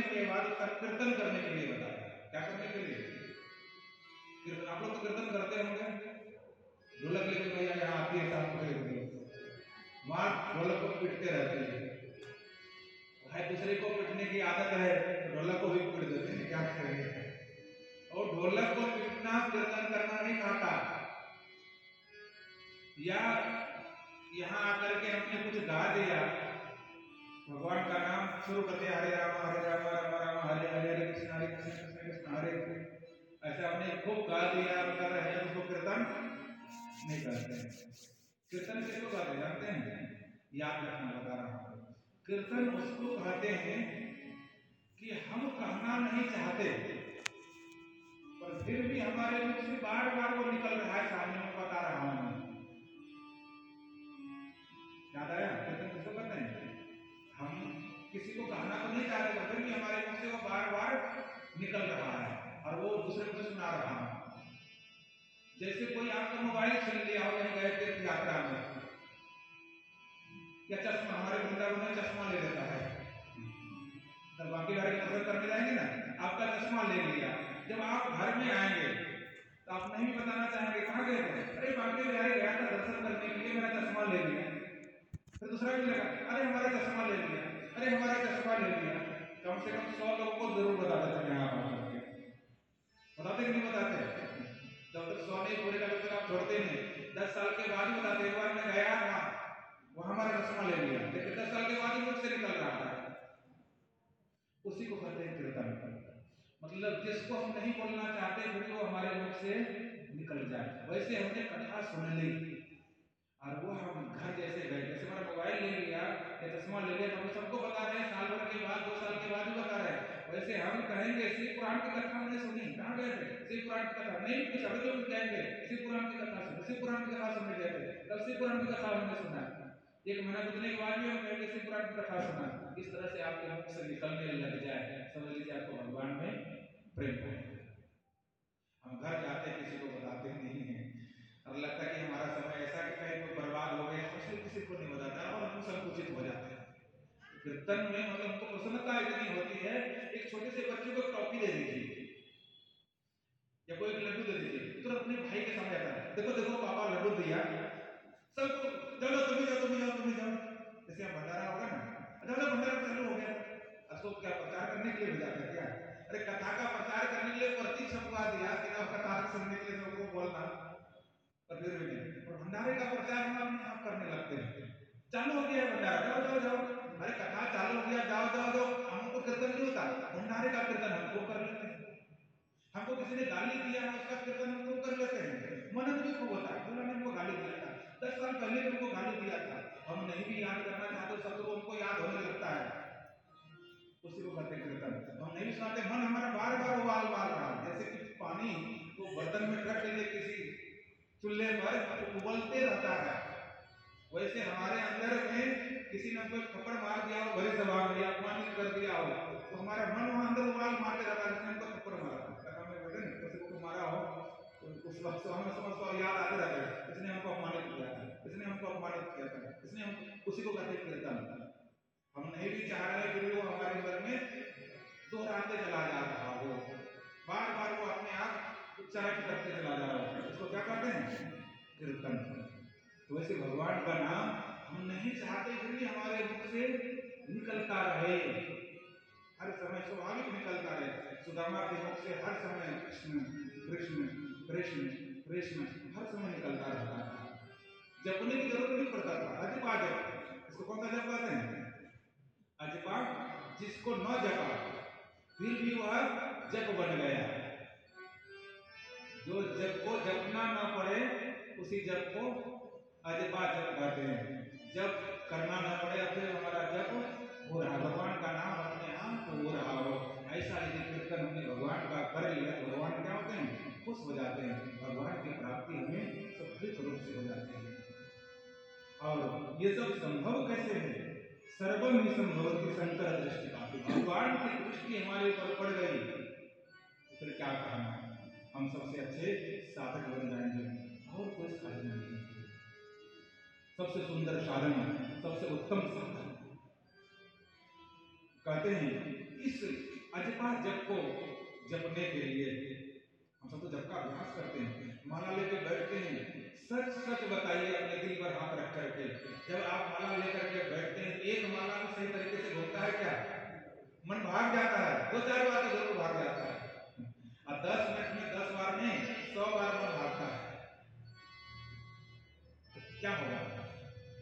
करने के बाद कीर्तन करने के लिए बताया। क्या करने के लिए? कीर्तन। आप लोग तो कीर्तन करते होंगे, ढोलक लेके भैया यहाँ आती है, वहां ढोलक को पीटते रहते हैं। भाई दूसरे को पीटने की आदत है तो ढोलक को भी पीट देते हैं, क्या करेंगे। और ढोलक को पीटना कीर्तन करना नहीं कहा, या यहाँ आकर के हमने कुछ गा दिया, भगवान का नाम शुरू करते हरे राम हरे राम राम राम हरे हरे हरे कृष्ण हरे कृष्ण कृष्ण कृष्ण हरे हरे, ऐसे हमने खूब गा दिया कर रहे हैं, उसको कीर्तन नहीं करते। कीर्तन किसको गाते जानते हैं? याद रखना बता रहा हूँ, कीर्तन उसको कहते हैं कि हम कहना नहीं चाहते पर फिर भी हमारे मुख से बार बार वो निकल रहा है, सामने में बता रहा हूं। याद आया? कीर्तन किसको कहते हैं? हम किसी को कहना तो नहीं चाहते पर फिर भी हमारे मुख से वो बार बार निकल रहा है और वो दूसरे को सुना रहा है। जैसे कोई आपका मोबाइल छीन लिया हो कहीं गए तीर्थ यात्रा में, या चश्मा, हमारे वृंदावन में चश्मा ले लेता है, तब बाकी घर की नजर करने जाएंगे ना, आपका चश्मा ले लिया, जब आप घर में आएंगे तो आप नहीं बताना चाहेंगे कहाँ गए थे, अरे बाकी यार गया था दर्शन करने के लिए, मेरा चश्मा ले लिया। फिर दूसरा भी लगा, अरे हमारा चश्मा ले लिया, अरे हमारा चश्मा ले लिया। कम से कम सौ लोगों को जरूर बताते चले, आप बताते कि नहीं बताते? जब तक सौ नहीं पूरे तब तक आप छोड़ते नहीं, दस साल के बाद ही बताते, एक बार मैं गया था वहां हमारा चश्मा ले लिया, लेकिन दस साल के बाद ही मुझसे निकल रहा है। उसी को कहते हैं कीर्तन, मतलब जिसको हम नहीं बोलना चाहते फिर वो हमारे मुख से निकल जाए। वैसे हमने कथा सुन ली और वो हम घर जैसे गए, जैसे हमारा मोबाइल ले लिया या चश्मा ले लिया, हम सबको बता रहे हैं, साल भर के बाद दो साल के बाद भी बता रहे हैं। वैसे हम कहेंगे श्री पुराण की कथा हमने सुनी, कहाँ गए थे, श्री पुराण की कथा, नहीं कुछ अभी तो कहेंगे श्री पुराण की कथा सुन, श्री पुराण की कथा सुनने गए थे, तब श्री पुराण की कथा हमने सुना, एक महीना गुजरने के बाद भी हम कहेंगे श्री पुराण की कथा सुना। इस तरह से आपके मुख से निकलने लग जाए, समझ लीजिए आपको भगवान में प्रेम है। हम घर जाते हैं किसी को बताते नहीं हैं और लगता है कि हमारा समय ऐसा कि कहीं कोई बर्बाद हो गया, हमसे किसी को नहीं बताता और हम संकुचित हो जाते हैं। कीर्तन में मतलब उनको प्रसन्नता इतनी होती है, एक छोटे से बच्चे को टॉफी दे दीजिए या कोई लड्डू दे दीजिए, तुरंत अपने भाई के सामने आता है, देखो देखो पापा लड्डू दिया, सबको चलो तुम्हें जाओ तुम्हें जाओ तुम्हें जाओ, जैसे आप भंडारा होगा ना, अच्छा भंडारा चालू हो गया, उसको क्या प्रचार करने के लिए भेजाते क्या? अरे कथा का प्रचार करने के लिए प्रतीक छपवा दिया, कथा सुनने के लिए सबको बोलना, पर फिर भी नहीं। और भंडारे का प्रचार हम अपने आप करने लगते हैं, चालू हो गया भंडारा, जाओ जाओ जाओ, अरे कथा चालू हो गया, जाओ जाओ जाओ। हमको कीर्तन नहीं होता, भंडारे का कीर्तन हमको कर लेते हैं। हमको किसी ने गाली दिया है उसका कीर्तन हमको कर लेते हैं, मन भी खूब होता है, बोला हमको गाली दिया था, दस साल पहले तुमको गाली दिया था, हम नहीं भी याद करना चाहते, सब लोग हमको याद होने लगता है। उसी को कहते कीर्तन। हम नहीं सुनाते, मन हमारा बार बार उबाल मार रहा है, जैसे कि पानी को बर्तन में रख लेते किसी चूल्हे पर उबलते रहता है, वैसे हमारे अंदर में किसी ने कोई थप्पड़ मार दिया हो, भरे जवाब दिया, अपमानित कर दिया हो, तो हमारा मन वहाँ अंदर उबाल मारते रहता है, जिसने हमको थप्पड़ मारा मारा हो, उस वक्त हमें समझ को याद आते रहता है, इसने हमको अपमानित किया था, इसने हमको अपमानित किया था, इसने हम, उसी को कहते कीर्तन। हम नहीं भी चाह रहे कि वो हमारे घर में दोहराते चला जा रहा हो, बार बार वो अपने आप उच्चारण करते चला जा रहा हो, उसको क्या कहते हैं? कीर्तन। तो वैसे भगवान का नाम हम नहीं चाहते फिर भी हमारे मुख से निकलता रहे, हर समय स्वाभाविक निकलता रहे। सुदामा के मुख से हर समय कृष्ण कृष्ण कृष्ण कृष्ण हर समय निकलता रहता था, जपने की जरूरत नहीं पड़ता था। अजपा जप, इसको कौन सा जप कहते हैं? अजपा, जिसको न जपा फिर भी वह जप बन गया। जो जप को जपना ना पड़े उसी जप को अजपा जप कहते हैं। जप करना ना पड़े फिर हमारा जप हो रहा, भगवान का नाम अपने आप हो रहा हो, ऐसा यदि कीर्तन हमने भगवान का कर लिया तो भगवान क्या होते हैं? खुश हो जाते हैं, भगवान की प्राप्ति हमें सुखित रूप से हो जाती है। और ये सब संभव कैसे है? सर्वम ही संभव की शंकर दृष्टि काफी, भगवान की दृष्टि हमारे ऊपर पड़ गई तो फिर क्या कहना, हम सबसे अच्छे साधक बन जाएंगे और कोई साधन नहीं। सबसे सुंदर साधन, सबसे उत्तम साधन कहते हैं इस अजपा जप को जपने के लिए हम सब तो जप का अभ्यास करते हैं, माला लेकर बैठते हैं। सच सच बताइए अपने दिल पर हाथ रख करके, जब आप माला लेकर के बैठते हैं एक माला में सही तरीके से घूमता है क्या? मन भाग जाता है, दो चार बार तो भाग जाता है, और दस मिनट में दस बार नहीं सौ बार मन भागता है। क्या होगा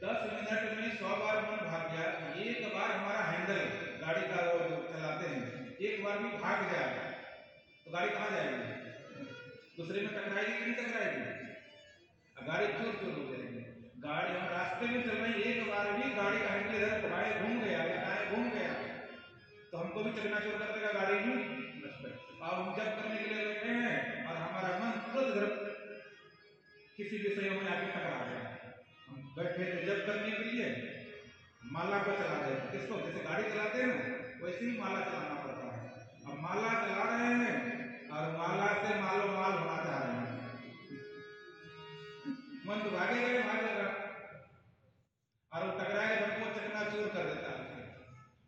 दस मिनट में सौ बार मन भाग गया? एक बार हमारा हैंडल गाड़ी का वो चलाते हैं एक बार भी भाग जाएगा तो गाड़ी कहाँ जाएगी? दूसरे में टकराएगी कि नहीं टकराएगी? गाड़ी चूर चूर हो जाएगी। गाड़ी हम रास्ते में चल रही एक बार भी गाड़ी का हैंडल इधर घुमाए घूम गया या घूम गया तो हमको भी चलना चोर कर देगा गाड़ी भी। और हम जब करने के लिए बैठे हैं और हमारा मन तुरंत किसी विषय में आगे टकरा गया, हम बैठे थे जब करने के लिए माला को चला रहे हैं। किसको? जैसे गाड़ी चलाते हैं वैसे ही माला चलाना पड़ता है। अब माला चला रहे हैं और माला से मालो माल होना चाह रहे हैं, मन तो भागे गए भागेगा और वो टकराए हमको चकना चूर कर देता है।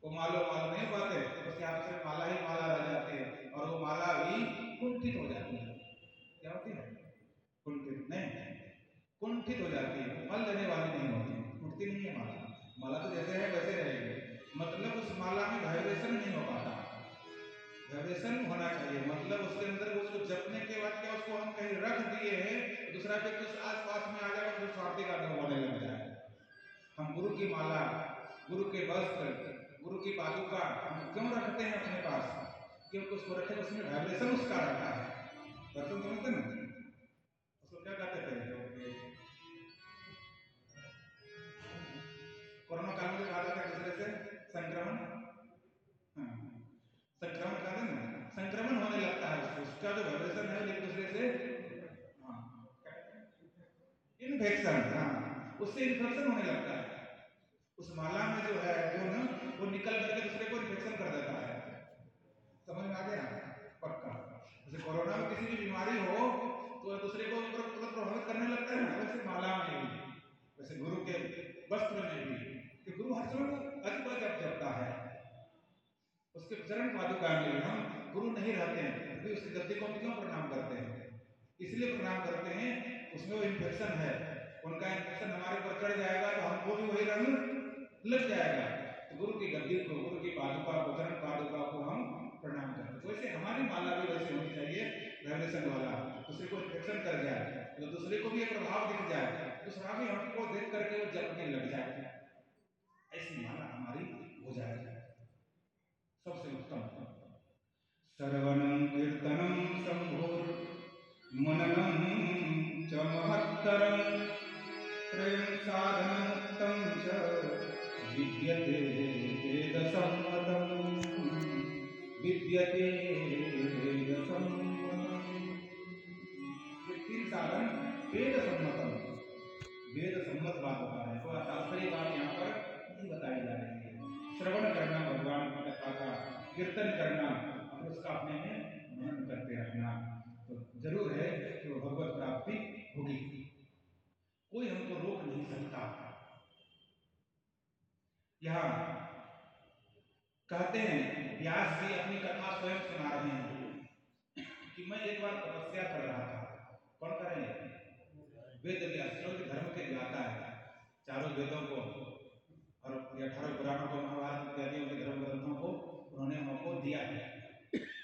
वो मालो माल नहीं पाते, उसके हाथ से माला ही माला रह जाते हैं और वो माला भी कुंठित हो जाती है। क्या होती है? कुंठित नहीं, कुंठित हो जाती है, फल देने वाली नहीं होती, कुंठित नहीं है माला। माला तो जैसे है वैसे रहेगी, मतलब उस माला में वाइब्रेशन नहीं हो पाता। वाइब्रेशन होना चाहिए, मतलब उसके अंदर उसको जपने के बाद क्या उसको हम कहीं रख दिए हैं, दूसरा व्यक्ति उस आस पास में आ जाएगा तो स्वार्थी का अनुभव होने लग जाए। हम गुरु की माला, गुरु के वस्त्र, गुरु की पादुका हम क्यों रखते हैं अपने पास? क्योंकि उसको रखे उसमें वाइब्रेशन उसका रहता है। बर्तन समझते ना उसको क्या कहते थे? कोरोना काल में कहा जाता है दूसरे से संक्रमण, संक्रमण कहते हैं ना, संक्रमण होने लगता है उसका जो वाइब्रेशन है एक दूसरे से इन्फेक्शन, हाँ उससे इन्फेक्शन होने लगता है। उस माला में जो है वो ना वो निकल करके दूसरे को इन्फेक्शन कर देता है। समझ में आ गया? पक्का। जैसे कोरोना में किसी भी बीमारी हो तो दूसरे को प्रभावित करने लगता है ना, वैसे माला में भी, वैसे गुरु के वस्त्र में भी। कि गुरु हर समय अद्भुत जप जपता है, उसके चरण पादुका में हम गुरु नहीं रहते हैं क्योंकि उसकी गद्दी को क्यों प्रणाम करते हैं? इसलिए प्रणाम करते हैं उसमें वो इन्फेक्शन है, उनका इन्फेक्शन हमारे ऊपर चढ़ जाएगा तो हमको भी वही रंग लग जाएगा। तो गुरु की गद्दी को, गुरु की पादुका को, चरण पादुका को हम प्रणाम करते हैं। वैसे हमारी माला भी वैसे होनी चाहिए, वाइब्रेशन वाला। दूसरे को इन्फेक्शन कर जाए तो दूसरे को भी ये प्रभाव दिख जाए, दूसरा भी हमको देख करके वो जपने लग जाए, ऐसी माला हमारी हो जाएगी। सबसे उत्तम श्रवणं कीर्तनं शम्भोर् मननं च महत्तरं त्रयं साधनं उत्तम च विद्यते वेद सम्मतं विद्यते वेद सम्मतं। ये तीन साधन वेद सम्मतं, वेद सम्मत बात बता रहे हैं, तो शास्त्रीय बात यहाँ पर नहीं बताई जा रही है। श्रवण करना भगवान की कथा का, कीर्तन करना और उसका अपने में मनन करते रहना, तो जरूर है कि वो भगवत प्राप्ति होगी, कोई हमको रोक नहीं सकता। यहाँ कहते हैं व्यास जी अपनी कथा स्वयं सुना रहे हैं कि मैं एक बार तपस्या कर रहा था। कौन कर रहे हैं? वेद व्यास, जो कि धर्म के ज्ञाता है, चारों वेदों को और अठारह पुराणों को, महाभारत इत्यादि के धर्म ग्रंथों को उन्होंने हमको दिया है।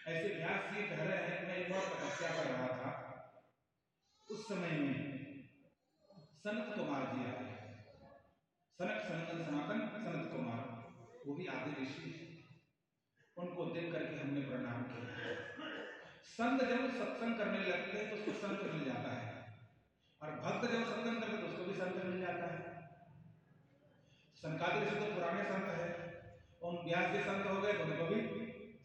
ऐसे व्यास जी कह रहे हैं मैं एक बार तपस्या कर रहा था, उस समय में सनत कुमार जी आए। सनक सनंदन सनातन सनत कुमार, वो भी आदि ऋषि, उनको देख करके हमने प्रणाम किया। संत जब सत्संग करने लगते हैं तो उसको संत मिल जाता है, और भक्त जब सत्संग करते तो उसको भी संत मिल जाता है। सनकादि ऋषि तो पुराने संत है, उन व्यास जी संत हो गए तो उनको भी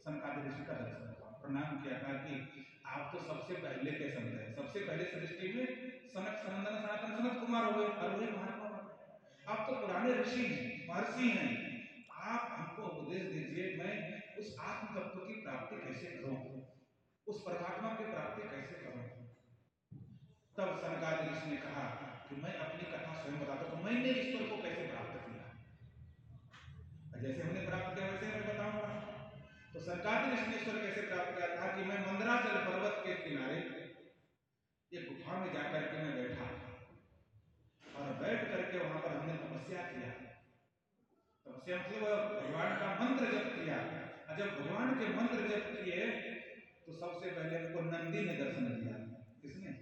सनकादि ऋषि का दर्शन हुआ, प्रणाम किया था कि आप तो सबसे पहले के संत हैं, सबसे पहले सृष्टि में सनक सनंदन सनातन सनत कुमार हो गए, और वे महात्मा, आप तो पुराने ऋषि हैं, महर्षि हैं, आप हमको उपदेश दीजिए मैं उस आत्म तत्व की प्राप्ति कैसे करूँ, उस परमात्मा की प्राप्ति कैसे करूँ। तब सनकादि ऋषि ने कहा कि मैं अपनी कथा स्वयं बताता हूँ, मैंने ईश्वर को कैसे प्राप्त किया, जैसे हमने प्राप्त किया वैसे मैं बताऊंगा। तो सनकादि ऋषि ने ईश्वर कैसे प्राप्त किया था कि मैं मंदराचल पर्वत के किनारे ये गुफा में जाकर के मैं बैठा और बैठ करके वहां पर हमने तपस्या किया। तपस्या मतलब भगवान का मंत्र जप किया। जब भगवान के मंत्र जप किए तो सबसे पहले उनको नंदी ने दर्शन दिया। किसने?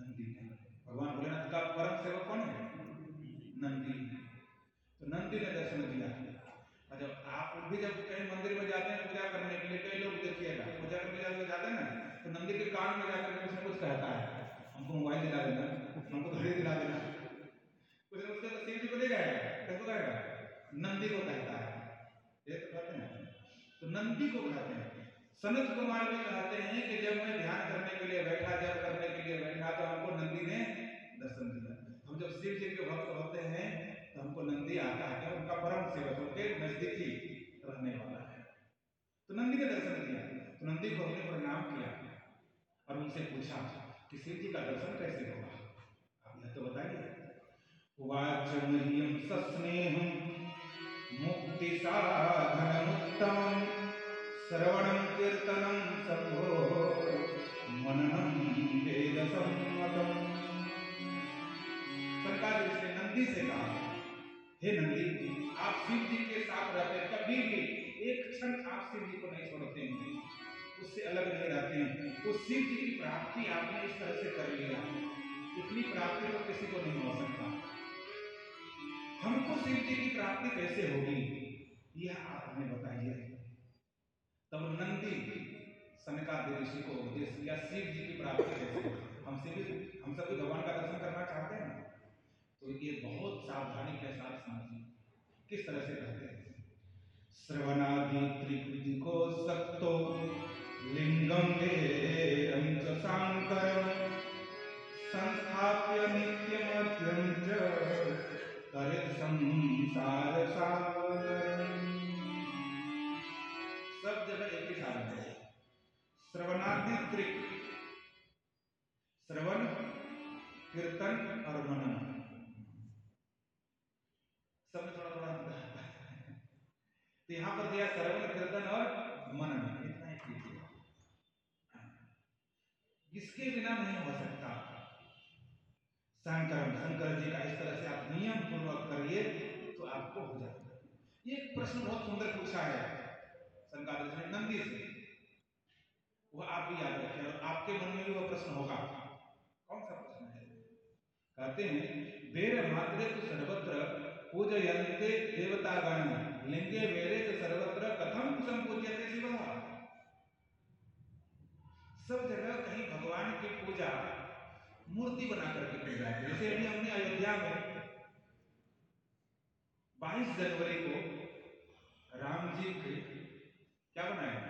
नंदी ने। भगवान भोलेनाथ का परम सेवक कौन है? नंदी। तो नंदी ने दर्शन दिया। जब आप भी जब कहीं मंदिर में जाते हैं पूजा करने के लिए, कई लोग देखिएगा पूजा करने जाते जाते हैं ना तो नंदी के कान में जाकर कुछ ना कुछ कहता है, हमको मोबाइल दिला देना, हमको घड़ी दिला देना, कुछ ना कुछ सीट को ले जाएगा। कैसे कहेगा? नंदी को कहता है। ये तो कहते हैं तो नंदी को कहते हैं। सनत कुमार भी कहते हैं कि जब मैं ध्यान करने के लिए बैठा, जब करने के लिए बैठा तो हमको नंदी ने दर्शन दिया। हम जब शिव जी के भक्त होते हैं तो हमको नंदी आता है, उनका परम सेवक, उनके नजदीकी रहने वाला है। तो नंदी ने दर्शन दिया। तो नंदी को हमने प्रणाम किया और उनसे पूछा कि शिव जी का दर्शन कैसे होगा, आपने तो बताइए। उवाच मह्यं सस्नेहं मुक्ति साधनमुत्तमं श्रवणं कीर्तनं संभो मननं वेद सम्मतं। सरकार इसने नंदी से कहा, हे नंदी, आप शिव जी के साथ रहते हैं, कभी भी एक क्षण आप शिव जी को नहीं छोड़ते हैं, उससे अलग नहीं रहते हैं। तो शिव जी की प्राप्ति आपने इस तरह से कर लिया, इतनी प्राप्ति तो किसी को नहीं हो सकता। हमको शिव जी की प्राप्ति कैसे होगी यह आप हमें बताइए। तब नंदी सनकादि ऋषि को उपदेश दिया, शिव जी की प्राप्ति कैसे। हम शिव हम सब भगवान का दर्शन करना चाहते हैं तो ये बहुत सावधानी के साथ समझिए किस तरह से कहते हैं। श्रवणादि त्रिपुटि को सक्तो लिंगम वेदं च सांकरं संस्थाप्य नित्यमत्यं च तरेत् संसार सागरम्। सब जगह एक ही सार है। श्रवणादि त्रिक, श्रवण, कीर्तन और मनन, सब में थोड़ा थोड़ा होता है। तो यहाँ पर दिया श्रवण, कीर्तन और मनन, इतना ही कीजिए, इसके बिना नहीं हो सकता। शंकर शंकर जी का इस तरह से आप नियम पूर्वक करिए तो आपको हो जाएगा। ये प्रश्न बहुत सुंदर पूछा है शंकर जी ने नंदी से, वह आप भी याद रखें और आपके मन में भी वह प्रश्न होगा। कौन सा प्रश्न है? कहते हैं बेर मात्रे तो सर्वत्र पूजयन्ते देवतागण लिंगे वेरे च सर्वत्र कथम संपूज्यते शिवः। सब जगह कहीं भगवान की पूजा मूर्ति बना करके की जाती है। जैसे अभी हमने अयोध्या में बाईस जनवरी को राम जी के क्या बनाया?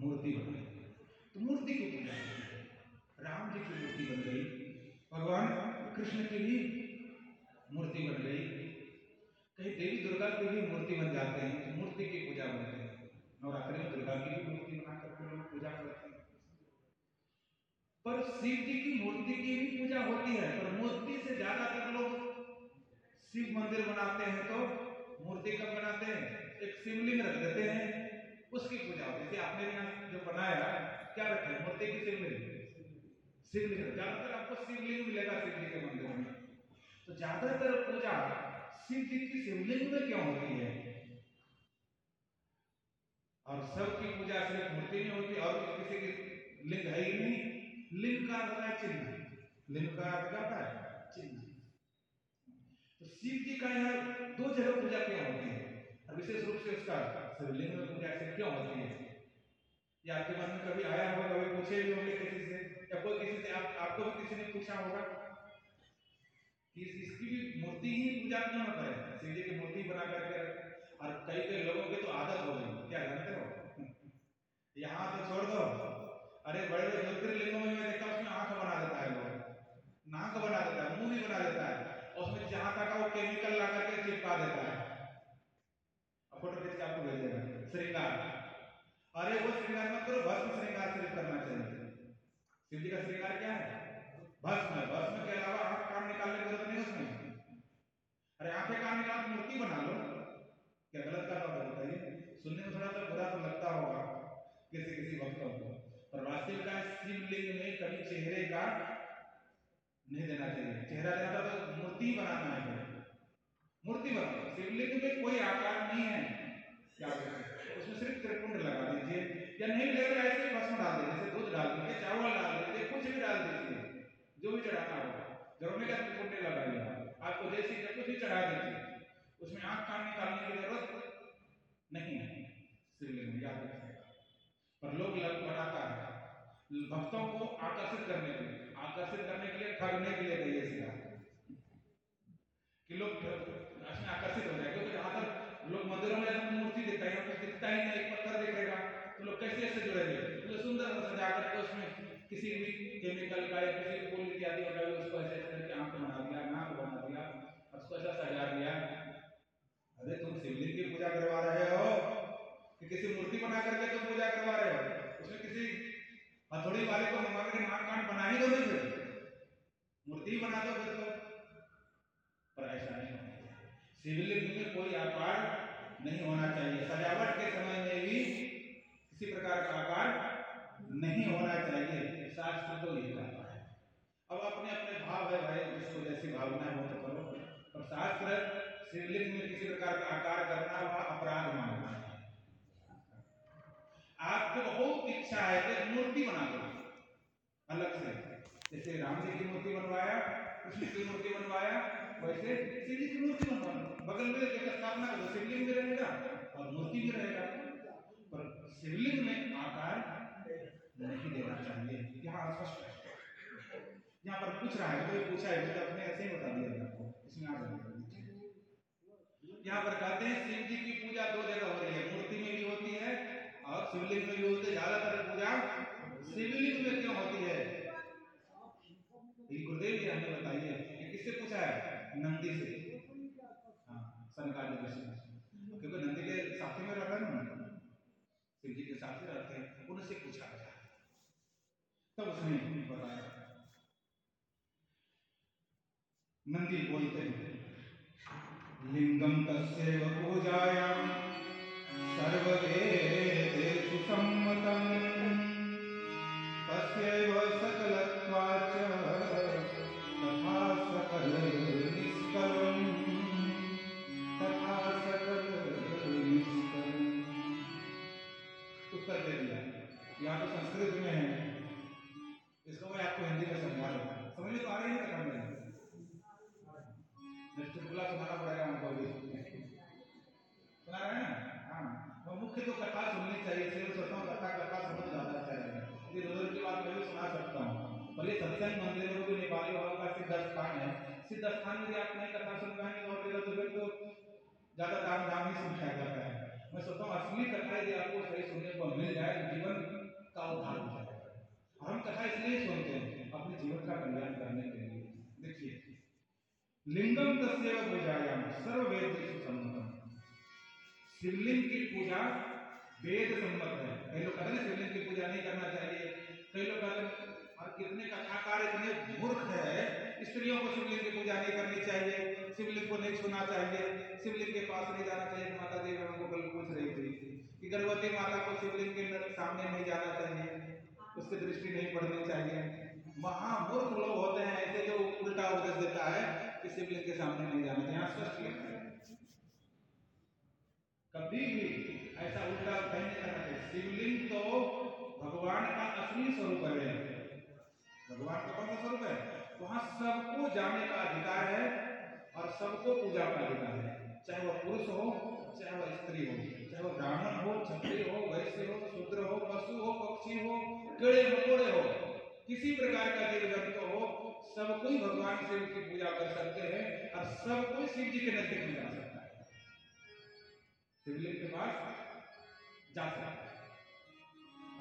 मूर्ति बनाई। तो मूर्ति की पूजा, राम जी की मूर्ति बन गई, भगवान कृष्ण की भी मूर्ति बन गई, कहीं देवी दुर्गा की भी मूर्ति बन जाते हैं, तो मूर्ति की पूजा बनते हैं। नवरात्रि में दुर्गा की भी मूर्ति बना करके लोग पूजा करते हैं। पर शिव जी की मूर्ति की भी पूजा होती है, पर मूर्ति से ज्यादातर लोग शिव मंदिर बनाते हैं। तो मूर्ति कब बनाते हैं? एक शिवलिंग रख देते हैं, उसकी पूजा होती है। जैसे आपने यहाँ जो बनाया क्या रखा है? मूर्ति की शिवलिंग, शिवलिंग ज्यादातर आपको शिवलिंग मिलेगा शिव जी के मंदिर में। तो ज्यादातर पूजा शिव जी की शिवलिंग में क्यों होती है? और सबकी पूजा सिर्फ मूर्ति में होती है और किसी की लिंग है ही नहीं। लिंग का अर्थ है चिन्ह, लिंग का अर्थ क्या है? चिन्ह। तो शिव जी का यह दो जगह पूजा क्यों होती है और विशेष रूप से उसका शिवलिंग में पूजा ऐसे क्यों होती है? ये आपके मन में कभी आया होगा, कभी पूछे भी होंगे किसी से, या कोई किसी से आप, आपको भी किसी ने पूछा होगा इसकी भी मूर्ति ही पूजा क्यों न करें, शिव जी की मूर्ति बना करके। और कई कई लोगों के तो आदत हो गई, क्या जानते हो, यहाँ तो छोड़ दो, अरे बड़े बड़े ज्योतिर्लिंगों में मैं देखा उसमें आंख बना देता है, लोग नाक बना देता है, मुंह भी बना देता है और उसमें जहाँ तक वो केमिकल ला करके चिपका देता है। फोटो खींच के आपको भेजेगा। श्रृंगार, अरे वो श्रृंगार मत करो, भस्म श्रृंगार सिर्फ करना चाहिए। शिव जी का श्रृंगार क्या है? भस्म। भस्म के अलावा आंख कान निकालने की जरूरत नहीं उसमें। अरे आंखें कान निकाल मूर्ति बना लो, क्या गलत कर रहा है बताइए। सुन किसी किसी वक्तों को, पर वास्तविक का शिवलिंग में कभी चेहरे का नहीं देना चाहिए। चेहरा देना तो मूर्ति बनाना है, मूर्ति बनाओ। शिवलिंग में कोई आकार नहीं है, क्या उसमें सिर्फ त्रिपुंड लगा दीजिए, या नहीं लगे ऐसे बसम डाल दीजिए, जैसे दूध डाल दीजिए, चावल डाल दीजिए, कुछ भी डाल दीजिए, जो भी चढ़ाना होगा। जरूर का त्रिपुंड लगा दिया, आपको जैसे कुछ भी चढ़ा दीजिए, उसमें आँख कान निकालने की जरूरत नहीं है। शिवलिंग में याद रखिएगा, पर लोग लग बनाता है भक्तों को आकर्षित करने के लिए, आकर्षित करने के लिए, ठगने के लिए कहिए इसका, कि लोग आकर्षित हो जाए। क्योंकि जहाँ तक लोग मंदिरों में मूर्ति देखता है, दिखता ही नहीं, एक पत्थर देखेगा तो लोग कैसे ऐसे जुड़ेंगे, तो सुंदर सजा करके उसमें किसी भी केमिकल का या किसी फूल इत्यादि का उसको ऐसे करके आंख बना दिया, नाक बना दिया, उसको ऐसा सजा दिया। अरे तुम शिवलिंग की पूजा करवा रहे हो कि किसी मूर्ति बना करके तुम पूजा करवा रहे हो, उसमें किसी हथौड़ी वाले को हमारे नाक कान बना ही दो, नहीं मूर्ति बना दो फिर तो। पर ऐसा नहीं होना चाहिए, शिवलिंग में कोई आकार नहीं होना चाहिए। सजावट के समय में भी किसी प्रकार का आकार नहीं होना चाहिए, शास्त्र तो ये कहता है। अब अपने अपने भाव है भाई, जिसको जैसी भावना है वो तो करो, पर शास्त्र शिवलिंग में किसी प्रकार का आकार करना वह अपराध मानता है। आपको बहुत इच्छा है कि मूर्ति बना दो अलग से, जैसे राम जी की मूर्ति बनवाया, कृष्ण की मूर्ति बनवाया, वैसे शिव जी की मूर्ति बनवाना, बगल में एक स्थापना करो, शिवलिंग भी रहेगा और मूर्ति भी रहेगा। पर शिवलिंग में आकार नहीं देना चाहिए, यहाँ स्पष्ट है। यहाँ पर पूछ रहा है, कोई पूछा है तो अपने ऐसे ही बता दिया आपको, इसमें आ जाए। यहाँ पर कहते हैं शिव जी की पूजा दो जगह हो रही है, मूर्ति में भी होती है और शिवलिंग में भी होते। ज्यादातर पूजा शिवलिंग में क्यों होती है? गुरुदेव जी हमें बताइए, किससे पूछा है? नंदी से, हाँ, सनकादि ऋषि, क्योंकि नंदी के साथी में रहता है ना, शिव जी के साथी रहते हैं, उनसे पूछा गया, तब उसने बताया। नंदी बोलते हैं, लिंगम तस्य पूजायाम सर्ववेदेषु सम्मतं तस्यैव सकलत्वाच्च तथा सकलनिष्कलम् तथा सकलनिष्कलम्। उत्तर दे दिया, यहाँ तो संस्कृत में है, इसको मैं आपको हिंदी में समझा रहा हूँ, समझ में तो आ रही है ना? नेक्स्ट चुटकुला सुनाना पड़ेगा हमको भी, सुना रहे हैं ना? हाँ, मुख्य तो कथा सुननी चाहिए, सिर्फ सुनता हूँ कथा, कथा समझ जाना चाहिए। ये रोज की बात मैं भी सुना सकता हूँ, पर ये सत्संग मंदिर में जो नेपाली वालों का सिद्ध स्थान है, सिद्ध स्थान में आप नई कथा सुन पाएंगे और इधर उधर तो ज़्यादा दाम दाम ही सुनाया जाता है। मैं सोचता हूँ असली कथा यदि आपको सही सुनने को मिल जाए तो जीवन का उद्धार हो जाएगा। हम कथा इसलिए सुनते हैं, अपने जीवन का कल्याण करने के लिए। देखिए, लिंगम तस्यैव पूजायाम सर्ववेदेषु सम्मतम्। शिवलिंग की पूजा वेद सम्मत है। कई लोग कहते हैं शिवलिंग की पूजा नहीं करना चाहिए, कई लोग कहते हैं कितने कथाकार इतने मूर्ख है, स्त्रियों को शिवलिंग की पूजा नहीं करनी चाहिए, शिवलिंग को नहीं छूना चाहिए, शिवलिंग के पास नहीं जाना चाहिए। माता जी हमको कल पूछ रही थी कि गर्भवती माता को शिवलिंग के सामने नहीं जाना चाहिए, उसकी दृष्टि नहीं पड़नी चाहिए। महामूर्ख लोग होते हैं ऐसे जो उल्टा उपदेश देता है कि शिवलिंग के सामने नहीं जाना चाहिए। स्पष्ट लिखा है, कभी भी ऐसा उल्टा कहीं नहीं करना चाहिए। शिवलिंग तो भगवान का असली स्वरूप है, भगवान का कौन सा स्वरूप है? वहां सबको जाने का अधिकार है और सबको पूजा का अधिकार है, चाहे वह पुरुष हो, चाहे वह स्त्री हो, चाहे वह ब्राह्मण हो, क्षत्रिय हो, वैश्य हो, शूद्र हो, पशु हो, पक्षी हो, कीड़े मकोड़े हो, किसी प्रकार का जीव जंतु हो, सबको ही भगवान शिव की पूजा कर सकते हैं और सबको शिव जी के नजदीक में जा सकते हैं, शिवलिंग के पास जा सकता है।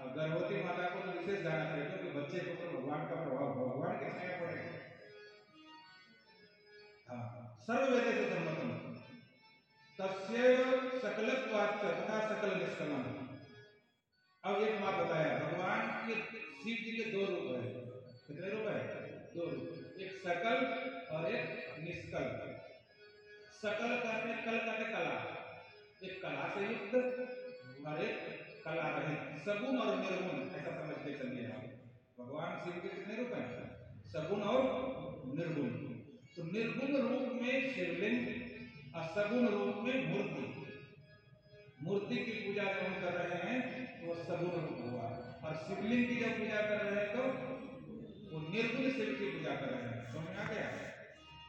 और गर्भवती माता को तो विशेष जाना चाहिए, क्योंकि बच्चे के ऊपर भगवान का प्रभाव, भगवान के सामने पड़ेगा। हाँ, सर्ववेदेषु सम्मतम् तस्यैव सकलत्वाच्च तथा सकलनिष्कलम्। अब एक बात बताया, भगवान के शिव जी के दो रूप है, कितने रूप है? दो रूप, एक सकल और एक निष्कल। सकल कहते कल, कहते कला, एक कला से युक्त और एक कला रहित सगुण और निर्गुण ऐसा समझते चलिए आप। भगवान शिव के कितने रूप हैं? सगुण और निर्गुण। तो निर्गुण रूप में शिवलिंग और सगुण रूप में मूर्ति, मूर्ति की पूजा जब हम कर रहे हैं तो सगुण रूप हुआ, और शिवलिंग की जब पूजा कर रहे हैं तो वो निर्गुण शिव की पूजा कर रहे हैं। समझ आ गया?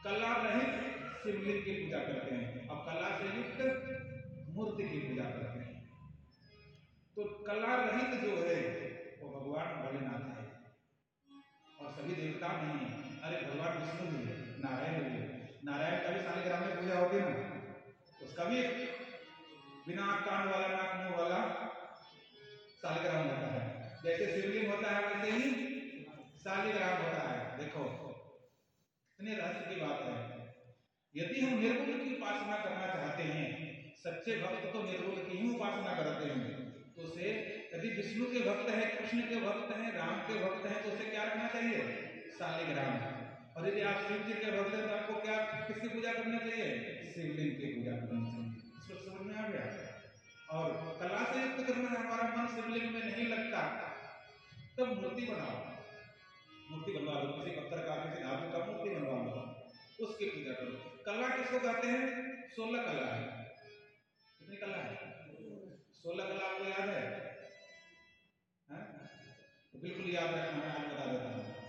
कला रहित शिवलिंग की पूजा करते हैं और कला से युक्त मूर्ति की पूजा करते हैं। तो कला रहित जो है वो भगवान भोलेनाथ है और सभी देवता नहीं है। अरे भगवान विष्णु भी है, नारायण भी है। नारायण का भी शालिग्राम में पूजा होती है ना, उसका भी बिना कान वाला नाक मुंह वाला शालिग्राम होता है। जैसे शिवलिंग होता है वैसे ही शालिग्राम होता है। देखो इतने रहस्य की बात है। यदि हम निर्गुण की उपासना करना चाहते हैं, सच्चे भक्त तो निर्गुण की ही उपासना करते हैं, तो उसे यदि विष्णु के भक्त हैं, कृष्ण के भक्त हैं, राम के भक्त हैं, तो उसे क्या रखना चाहिए? शालिग्राम। और यदि आप शिव जी के भक्त हैं तो आपको क्या, किसकी पूजा करनी चाहिए? शिवलिंग की पूजा करनी चाहिए। इसको समझ में आ गया? और कला से युक्त करना, हमारा मन शिवलिंग में नहीं लगता तब मूर्ति बनाओ, मूर्ति बनवा लो, किसी पत्थर का किसी धातु का मूर्ति बनवा लो, उसकी पूजा करो। कला किसको कहते हैं? सोलह कला है। कितनी कला है? सोलह कला। आपको याद है? बिल्कुल याद रखना है, आपको बता देता हूं।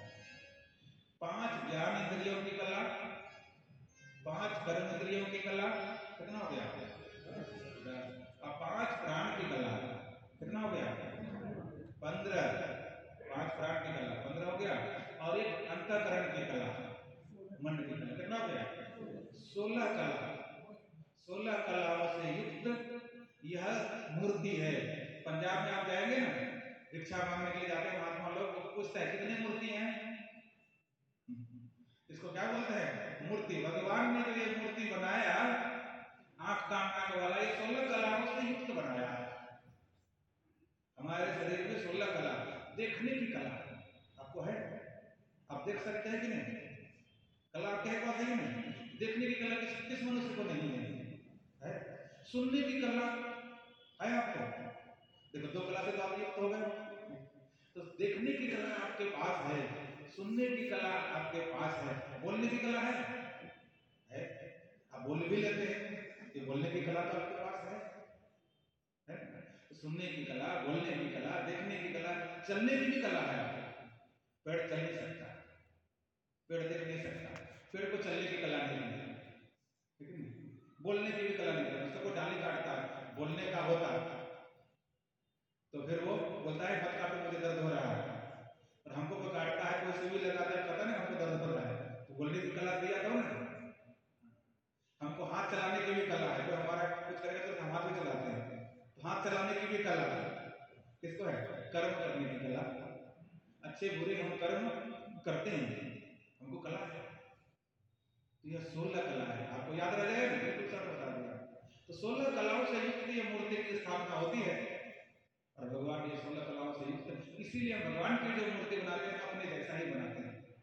पांच ज्ञान इंद्रियों की कला, पांच कर्म इंद्रियों की कला, कितना हो गया? और पांच प्राण की कला, कितना हो गया? पंद्रह। पांच प्राण की कला पंद्रह हो गया। और एक अंतःकरण की कला, मन की कला, कितना हो गया? सोलह कला। सोलह कलाओं से युक्त यह मूर्ति है। पंजाब में आप जाएंगे ना, भिक्षा मांगने के लिए जाते हैं महात्मा लोग, पूछते हैं कितनी मूर्ति हैं? इसको क्या बोलते हैं? मूर्ति। भगवान ने जो ये मूर्ति बनाया आंख कान नाक वाला, ये सोलह कलाओं से युक्त बनाया। हमारे शरीर में सोलह कला, देखने की कला आपको है, आप देख सकते हैं कि नहीं? कला क्या बात है? नहीं देखने की कला किस किस मनुष्य को नहीं है? है सुनने की कला है आपको। देखो दो कला से तो आप युक्त हो गए। तो देखने की कला आपके पास है, सुनने की कला आपके पास है, बोलने की कला है, है? आप बोल भी लेते हैं, तो बोलने की कला तो आपके पास है, है? सुनने की कला, बोलने की कला, देखने की कला, चलने की भी कला है आपको। पेड़ चल नहीं सकता, पेड़ देख नहीं सकता, पेड़ को चलने की कला नहीं है, ठीक है? बोलने की भी कला नहीं है। उसको डाली काटता है, बोलने का होता तो फिर वो बोलता है मत काटो मुझे दर्द हो रहा है, और हमको कोई काटता है, कोई सुई लगाता है, पता नहीं हमको दर्द हो रहा है, तो बोलने की कला दिया करो ना। हमको हाथ चलाने की भी कला है, जो हमारा कुछ करेगा तो हम हाथ भी चलाते हैं, तो हाथ चलाने की भी कला किसको है? कर्म करने की कला। अच्छे बुरे हम कर्म करते हैं, हमको कला है। तो यह सोलह कला है, आपको याद रह जाएगा, बिल्कुल सर बता दिया। तो सोलह कलाओं से युक्त ये मूर्ति की स्थापना होती है, और भगवान ये सोलह कलाओं से युक्त, इसीलिए भगवान की जो मूर्ति बनाते हैं अपने जैसा ही बनाते हैं,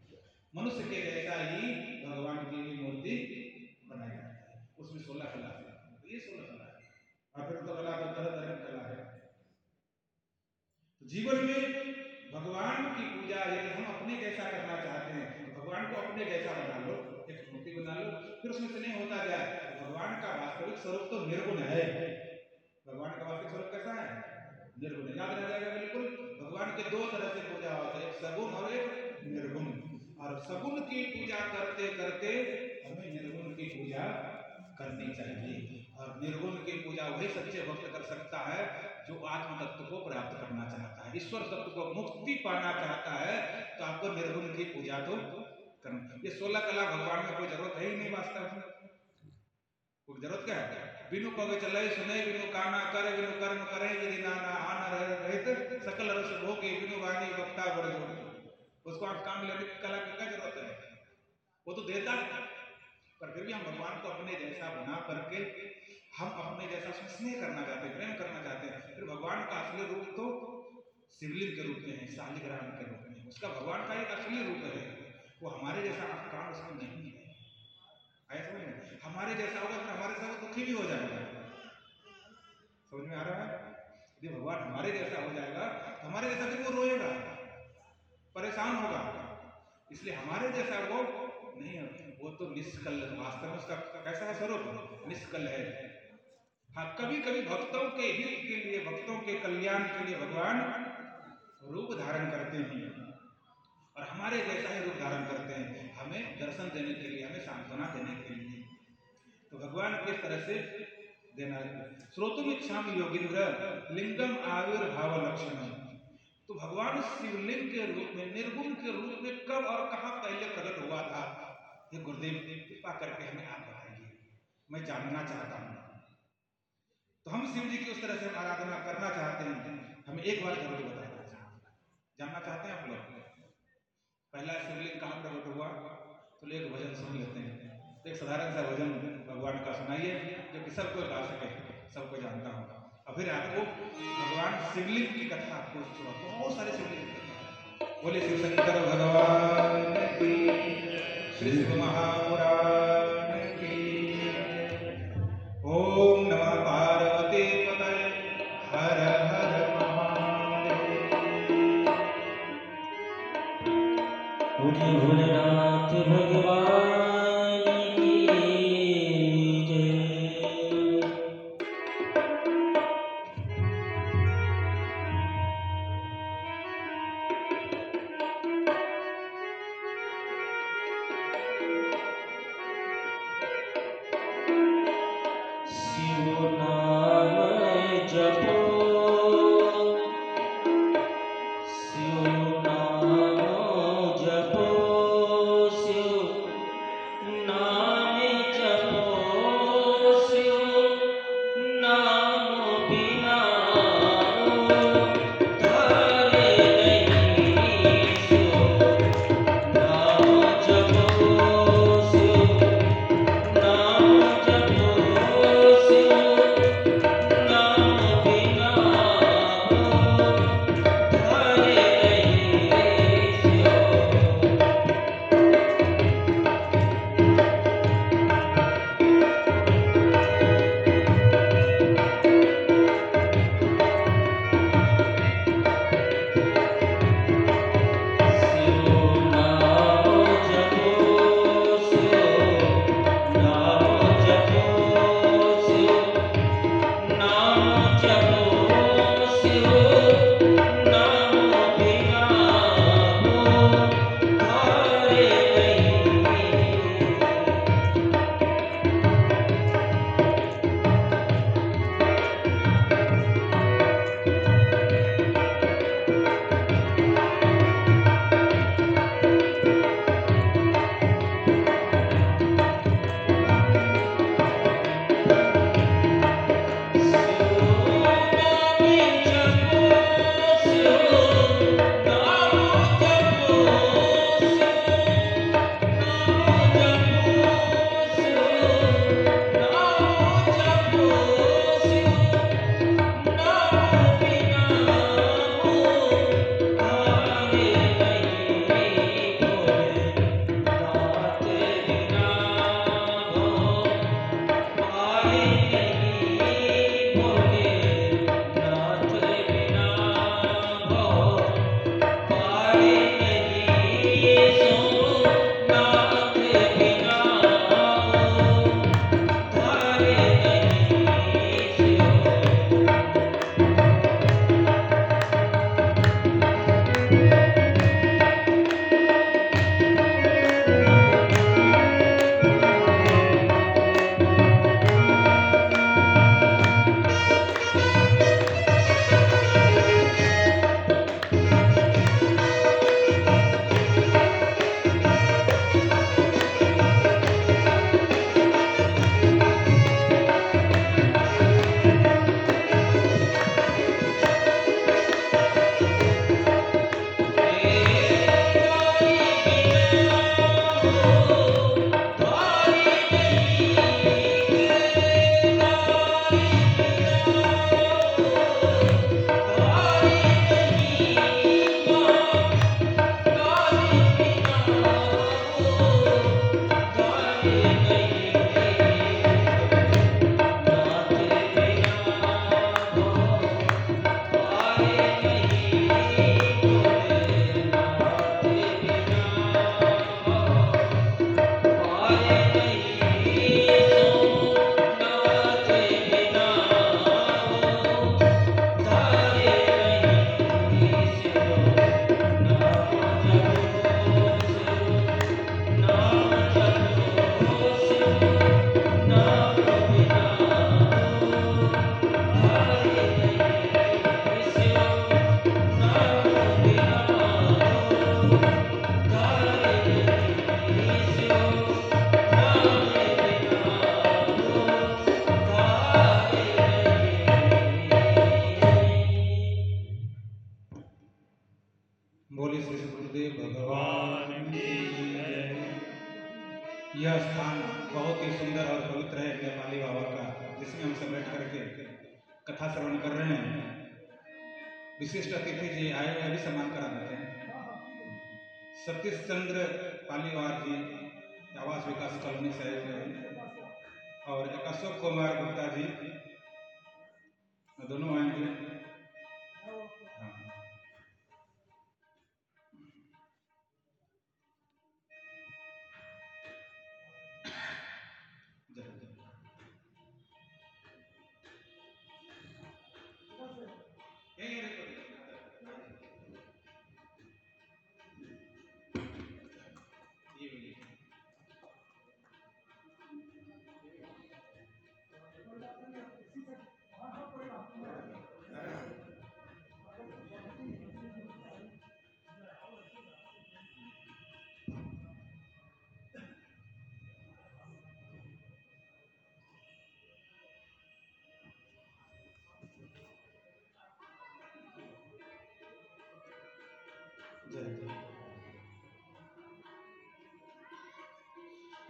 मनुष्य के जैसा ही भगवान की भी मूर्ति बनाई जाती है। उसमें सोलह कला है, तो ये सोलह कला है। और फिर तो कला तो तरह तरह कला है। तो जीवन में भगवान की पूजा यदि हम अपने जैसा करना चाहते हैं, भगवान को अपने जैसा बना लो, एक मूर्ति बना लो, फिर उसमें स्नेह होता जाए। भगवान का वास्तविक स्वरूप तो निर्गुण है। भगवान का वास्तविक स्वरूप कैसा है? निर्गुण। याद रह जाएगा बिल्कुल। भगवान के दो तरह से पूजा होती है, एक सगुण और एक निर्गुण। और सगुण की पूजा करते करते हमें निर्गुण की पूजा करनी चाहिए। और निर्गुण की पूजा वही सच्चे भक्त कर सकता है जो आत्म तत्व को प्राप्त करना चाहता है, ईश्वर तत्व को मुक्ति पाना चाहता है। तो आपको निर्गुण की पूजा तो करना। ये सोलह कला भगवान में कोई जरूरत है ही नहीं वास्तव में। कोई जरूरत क्या है? बिनु पग चले सुने, बिनु काना करे, बिनु कर्म करे, यदि नाना आना रहित सकल रस भोगे, बिनु वाणी वक्ता बड़े जोड़े। उसको आप काम लेने की कला की क्या जरूरत है? वो तो देता है। पर फिर भी हम भगवान को अपने जैसा बना करके हम अपने जैसा उसमें स्नेह करना चाहते हैं, प्रेम करना चाहते हैं। फिर भगवान का असली रूप तो शिवलिंग के रूप में है, शालिग्राम के रूप में। उसका भगवान का एक असली रूप है, वो हमारे जैसा काम उसमें नहीं है। ऐसा नहीं हमारे जैसा होगा तो हमारे साथ दुखी भी हो जाएगा। समझ में आ रहा है? यदि भगवान हमारे जैसा हो जाएगा तो हमारे जैसा तो वो रोएगा, परेशान होगा, इसलिए हमारे जैसा वो नहीं है। वो तो निष्कल, वास्तव में उसका कैसा है स्वरूप, निष्कल है। हाँ, कभी कभी भक्तों के हित के लिए, भक्तों के कल्याण के लिए भगवान रूप धारण करते हैं और हमारे जैसा ही रूप धारण करते हैं, हमें दर्शन देने के लिए, हमें सांत्वना देने के लिए। तो भगवान किस तरह से देना है, स्रोतुम इच्छामि योगिन्द्र लिंगम आविर्भाव लक्षणम। तो भगवान शिवलिंग के रूप में, निर्गुण के रूप में कब और कहाँ पहले प्रकट हुआ था, ये गुरुदेव कृपा करके हमें आप बताइए, मैं जानना चाहता हूँ। तो हम शिव जी की उस तरह से आराधना करना चाहते हैं, हमें एक बार जरूर बताना चाहते, जानना चाहते हैं आप लोग। पहला शिवलिंग कहाँ प्रकट हुआ, तो एक भजन सुन लेते हैं, एक साधारण सा भजन भगवान का सुनाइए जो कि सबको गा सके, सबको जानता हूँ। और फिर आपको भगवान शिवलिंग की कथा आपको सुना, बहुत सारे शिवलिंग की कथा। बोले शिव शंकर भगवान की, शिव महापुराण की। ओम नमः पार्वती पतये, हर हर महादेव। भोले भोलेनाथ भगवान स्थान बहुत ही सुंदर और पवित्र है नेपाली बाबा का, जिसमें हम सब बैठ करके कथा श्रवण कर रहे हैं। विशिष्ट अतिथि जी आए हुए, अभी सम्मान करा देते हैं। सतीश चंद्र पालीवार जी आवास विकास कॉलोनी से आए हुए हैं, और एक अशोक कुमार गुप्ता जी, दोनों आए हुए।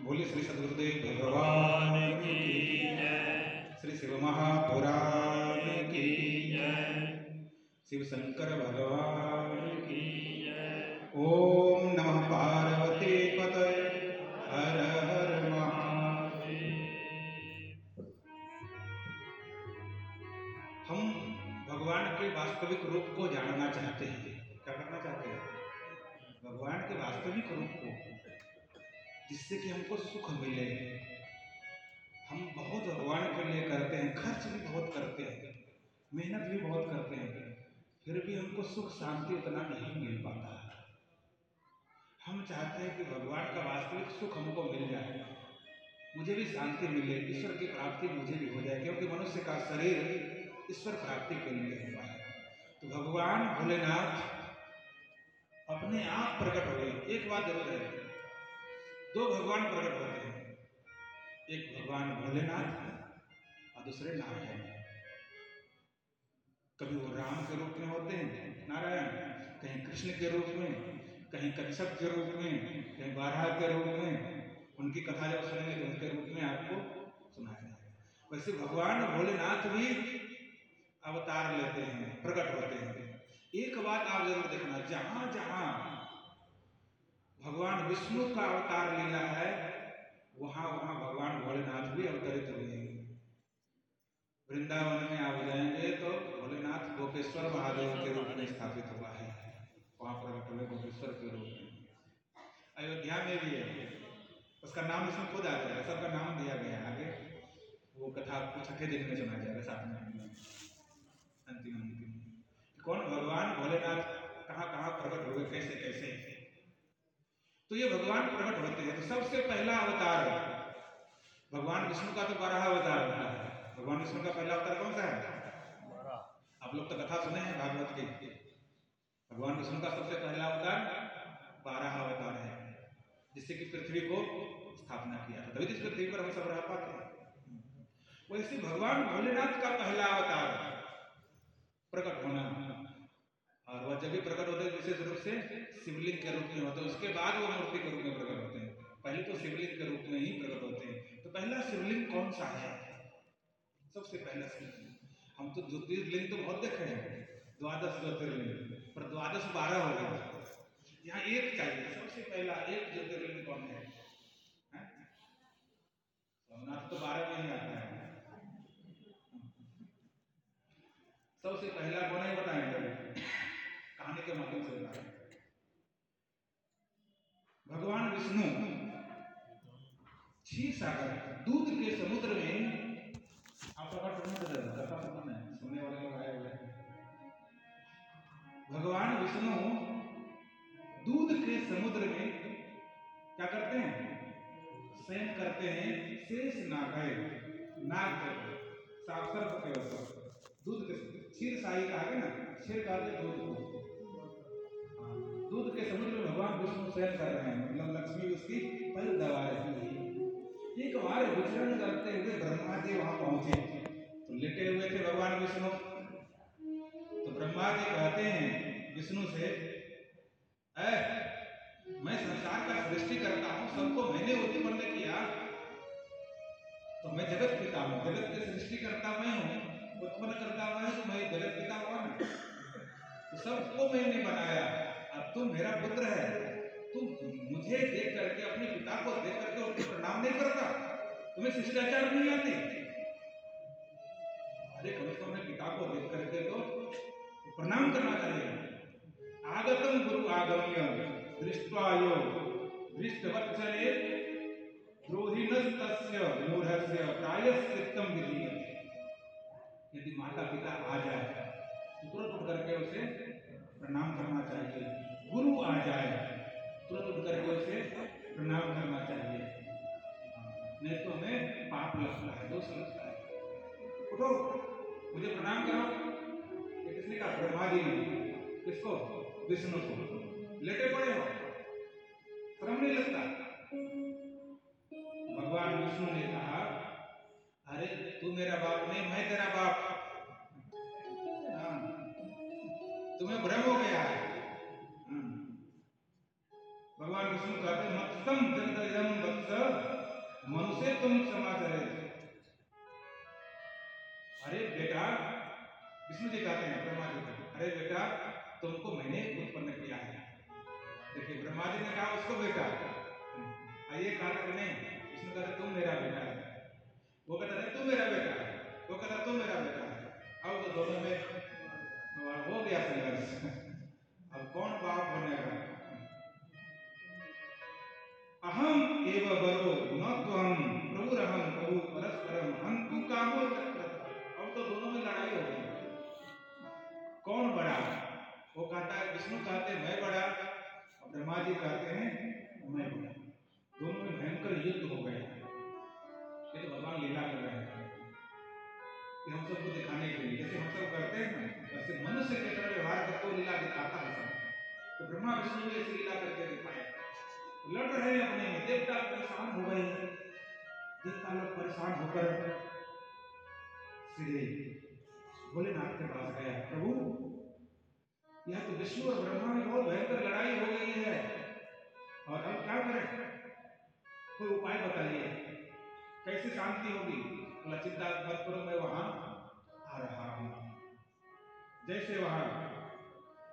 बोले श्री सद्गुरुदेव भगवान की जय, श्री शिव महापुराण की जय, शिव शंकर भगवान की जय। ओम नमः पार्वती पतये, हर हर महादेव। हम भगवान के वास्तविक रूप को जानना चाहते हैं। क्या करना चाहते हैं? भगवान के वास्तविक रूप को, जिससे कि हमको सुख मिले। हम बहुत भगवान के लिए करते हैं, खर्च भी बहुत करते हैं, मेहनत भी बहुत करते हैं, फिर भी हमको सुख शांति उतना नहीं मिल पाता है। हम चाहते हैं कि भगवान का वास्तविक सुख हमको मिल जाए, मुझे भी शांति मिले, ईश्वर की प्राप्ति मुझे भी हो जाए, क्योंकि मनुष्य का शरीर ईश्वर प्राप्ति के लिए हुआ है। तो भगवान भोलेनाथ अपने आप प्रकट हुए। एक बात जरूर है, दो भगवान प्रकट होते हैं, एक भगवान भोलेनाथ है और दूसरे नारायण। कभी वो राम के रूप में होते हैं नारायण, कहीं कृष्ण के रूप में, कहीं कच्छप के रूप में, कहीं बारह के रूप में। उनकी कथा जब सुनेंगे तो उनके रूप में आपको सुनाया जाएगा। वैसे भगवान भोलेनाथ भी अवतार लेते हैं, प्रकट होते हैं। एक बात आप जरूर देखना, जहां जहां भगवान विष्णु का अवतार लीला है, वहां वहां भगवान भोलेनाथ भी अवतरित हुए हैं। वृंदावन में आप जाएंगे तो भोलेनाथ गोकेश्वर महादेव के रूप में स्थापित हुआ है, वहां प्रकट हुए गोकेश्वर के रूप में। अयोध्या में भी है, उसका नाम इसमें खुद आ जाएगा, सबका नाम दिया गया। आगे वो कथा आपको छठे दिन में सुना जाएगा, साथ में अंतिम अंतिम कौन भगवान भोलेनाथ कहाँ कहाँ प्रकट हुए, कैसे कैसे। तो ये भगवान प्रकट होते हैं। तो सबसे पहला अवतार भगवान विष्णु का तो बारह अवतार होता है। भगवान विष्णु का पहला अवतार कौन सा है? आप लोग तो कथा सुने हैं भागवत की। भगवान विष्णु का सबसे पहला अवतार बारह अवतार है, जिससे कि पृथ्वी को स्थापना किया था, तभी इस पृथ्वी पर हम सब रह पाते हैं। वैसे भगवान भोलेनाथ का पहला अवतार प्रकट होना, और वह जब भी प्रकट होते हैं विशेष रूप से शिवलिंग के रूप में होते हैं, उसके बाद वो मूर्ति के रूप में प्रकट होते हैं। पहले तो शिवलिंग के रूप में ही प्रकट होते हैं। तो पहला शिवलिंग कौन सा है? सबसे पहला शिवलिंग, हम तो ज्योतिर्लिंग तो बहुत देखे हैं, द्वादश ज्योतिर्लिंग, पर द्वादश बारह हो गए, यहाँ एक चाहिए। सबसे पहला एक ज्योतिर्लिंग कौन है? सोमनाथ तो बारह में ही आता है। सबसे पहला कौन है बताएंगे, कहानी के माध्यम से बताएंगे। भगवान विष्णु क्षीर सागर, दूध के समुद्र में, आप सुनने वाले लोग आए हुए हैं। भगवान विष्णु दूध के समुद्र में क्या करते हैं? शयन करते हैं। शेष नाग है, नाग साक्षर के ऊपर दूध के क्षीर साई का है ना, क्षीर का दूध को दूध के समुद्र में भगवान विष्णु शयन कर रहे हैं, मतलब लक्ष्मी उसकी पर दबा रही है। एक बार विचरण करते हुए ब्रह्मा जी वहां पहुंचे, तो लेटे हुए थे भगवान विष्णु। तो ब्रह्मा जी कहते हैं विष्णु से, ऐ मैं संसार का सृष्टि करता हूँ, सबको मैंने उत्पन्न किया, जगत पिता हूँ, जगत के सृष्टि करता मैं हूँ, उत्पन्न करता मैं हूँ, मैं जगत पिता कौन हूँ? तो सबको मैंने बनाया, अब तुम मेरा पुत्र है, तुम मुझे देख करके अपने पिता को देख करके उनको प्रणाम नहीं करता, तुम्हें शिष्टाचार नहीं आती। अरे कम से कम अपने पिता को देख करके तो प्रणाम करना चाहिए। आगतम गुरु आगम्य दृष्ट्वा योग दृष्टवत्सले द्रोहिणस्तस्य मूढ़स्य प्रायश्चित्तं विधीयते। यदि माता पिता आ जाए तो तुरंत उठ करके उसे प्रणाम करना चाहिए, गुरु आ जाए तुरंत उठ करके उसे प्रणाम करना चाहिए, नहीं तो हमें पाप लगता है, दोष लगता है। उठो, मुझे प्रणाम करो। किसने कहा? ब्रह्मा जी ने। किसको? विष्णु को। लेटे पड़े हो, शर्म नहीं लगता? भगवान विष्णु ने कहा, अरे तू मेरा बाप नहीं, मैं तेरा बाप। तुम्हें भ्रम हो गया है। भगवान विष्णु कहते मत्सम जगदम वत्स मनुष्य तुम क्षमा करे। अरे बेटा, विष्णु जी कहते हैं ब्रह्मा जी को, अरे बेटा तुमको मैंने उत्पन्न किया है। देखिए ब्रह्मा जी ने कहा उसको बेटा, ये कहा नहीं, तुम मेरा बेटा है। वो कहता है तुम मेरा बेटा है, वो कहता तुम मेरा बेटा है। अब तो दोनों में हो गया संघर्ष, अब कौन बाप बनेगा? अहम एव बरो न त्वम प्रभुरहम प्रभु परस्परम हन्तु कामो चक्रतः। अब तो दोनों में लड़ाई हो गई, कौन बड़ा? वो कहता है, विष्णु कहते हैं मैं बड़ा, और ब्रह्मा जी कहते हैं मैं बड़ा। दोनों में भयंकर युद्ध हो गए। ये तो भगवान लीला कर रहे हैं कि हम सबको दिखाने के लिए, जैसे हम सब करते हैं ना वैसे मनुष्य के तरह व्यवहार करके लीला दिखाता है। तो ब्रह्मा विष्णु ने लीला करके दिखाया, लड़ रहे हैं अपने में, देवता परेशान हो गए। देवता लोग परेशान होकर सीधे भोलेनाथ के पास गया, प्रभु यह तो विष्णु और ब्रह्मा में बहुत भयंकर लड़ाई हो गई है, और हम क्या करें? कोई उपाय बताइए, कैसे शांति होगी? बोला चिंता मत करो, मैं वहां आ रहा हूं। जैसे वहां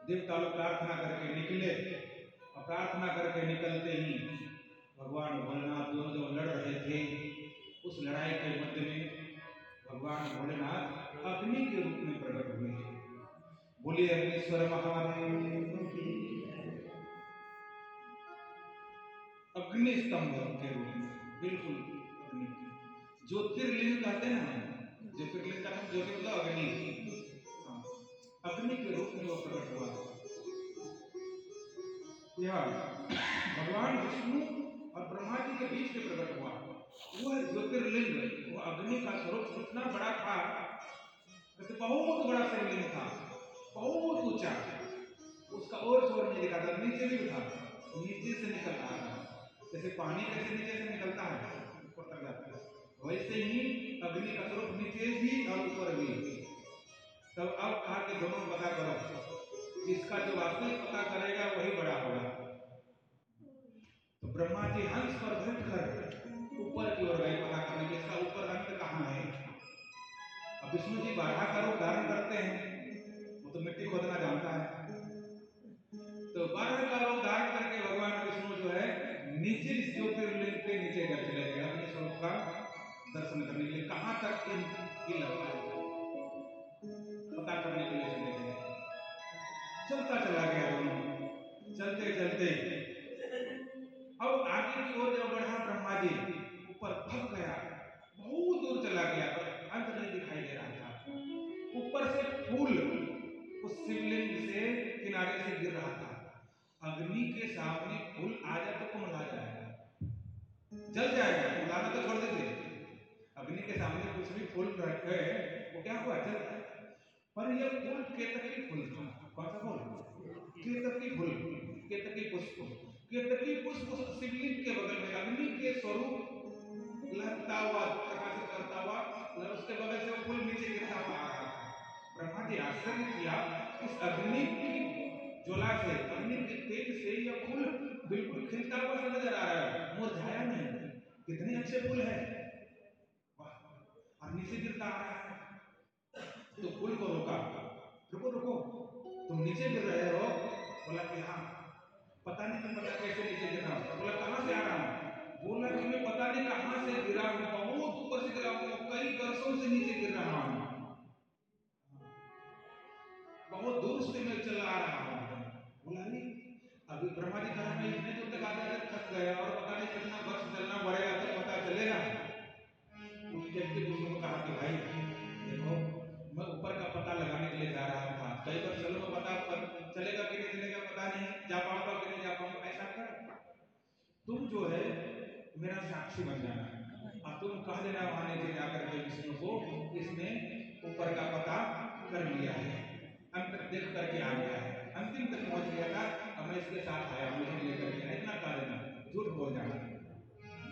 देवता लोग प्रार्थना करके निकले, और प्रार्थना करके निकलते ही भगवान भोलेनाथ दोनों जो लड़ रहे थे, उस लड़ाई के मध्य में भगवान भोलेनाथ अग्नि के रूप में प्रकट हुए। बोलिए अग्निश्वर महादेव की। अग्नि स्तंभ के रूप में बिल्कुल अग्नि, ज्योतिर्लिंग कहते हैं ना, ज्योतिर्लिंग का नाम ज्योति मतलब अग्नि, अग्नि के रूप में वो प्रकट हुआ। यह भगवान विष्णु और ब्रह्मा जी के बीच में प्रकट हुआ। वह ज्योतिर्लिंग, वो अग्नि का स्वरूप इतना बड़ा था, जैसे बहुत बड़ा शिवलिंग था, बहुत ऊंचा, उसका और जोर नहीं दिखा था, नीचे भी था, नीचे से निकल रहा था, जैसे पानी कैसे नीचे से निकलता है ऊपर तक जाता है, वैसे ही अग्नि का स्वरूप नीचे भी और ऊपर भी। तब अब कहा कि दोनों पता करो, इसका जो वास्तविक पता करेगा वही बड़ा होगा। तो ब्रह्मा जी हंस पर बैठकर ऊपर की ओर गए पता करने के इसका ऊपर अंत कहाँ है। अब विष्णु जी बाधा का उदाहरण करते हैं, वो तो मिट्टी खोदना जानता है, तो बारह का उदाहरण करके भगवान विष्णु जो है नीचे ज्योतिर्लिंग के नीचे कर चले गए अपने स्वरूप का दर्शन करने के लिए। कहाँ तक इनकी लंबा पता करने के लिए चले गए, चलता चला गया दोनों, चलते चलते अब आगे की ओर जब बढ़ा ब्रह्मा जी ऊपर थक गया, बहुत दूर चला गया, पर अंत नहीं दिखाई दे रहा था। ऊपर से फूल उस शिवलिंग से किनारे से गिर रहा था। अग्नि के सामने फूल आ जाए तो कमला जाएगा, जल जाएगा, उड़ाना तो छोड़ देते। अग्नि के सामने कुछ भी फूल रखे वो क्या हुआ, जल जाए। पर ये फूल केतकी फूल था। कौन सा फूल? केतकी फूल, केतकी पुष्प। केतकी पुष्प शिवलिंग के बगल में अग्नि के स्वरूप लहता हुआ, प्रकाशित करता हुआ, और उसके बगल से वो फूल नीचे गिरता हुआ आ रहा था। ब्रह्मा जी आश्चर्य किया, इस अग्नि की ज्वाला से, अग्नि के तेज से यह फूल बिल्कुल खिलता हुआ नजर आ रहा है, मुरझाया नहीं, कितने अच्छे फूल है, वाह। नीचे गिरता आ रहा है, तो पुल को रोका, रुको रुको तुम नीचे गिर रहे हो। बोला कि हाँ, पता नहीं तुम पता कैसे नीचे गिरा। बोला कहाँ से आ रहा हूँ। बोला कि मैं पता नहीं कहाँ से गिरा हूँ, बहुत ऊपर से गिरा हूँ, कई वर्षों से नीचे गिर रहा हूँ, बहुत दूर से मैं चला आ रहा हूँ। बोला नहीं, अभी ब्रह्मा जी कहा मैं इतने दूर तक आते थक गया और पता नहीं कितना वर्ष चलना पड़ेगा तो पता चलेगा। उस व्यक्ति को कहा कि भाई देखो, मैं ऊपर का पता लगाने के लिए जा रहा था, कई बार चलो पता चलेगा कि नहीं चलेगा, पता नहीं जा पाऊंगा कि नहीं जा पाऊंगा। ऐसा कर, तुम जो है मेरा साक्षी बन जाना और तुम कह देना वहां नीचे जाकर के विष्णु को, इसने ऊपर का पता कर लिया है, अंतर देख करके आ गया है, अंतिम तक पहुंच गया था, अब मैं इसके साथ आया, मुझे लेकर के। इतना कह देना, झूठ बोल जाना,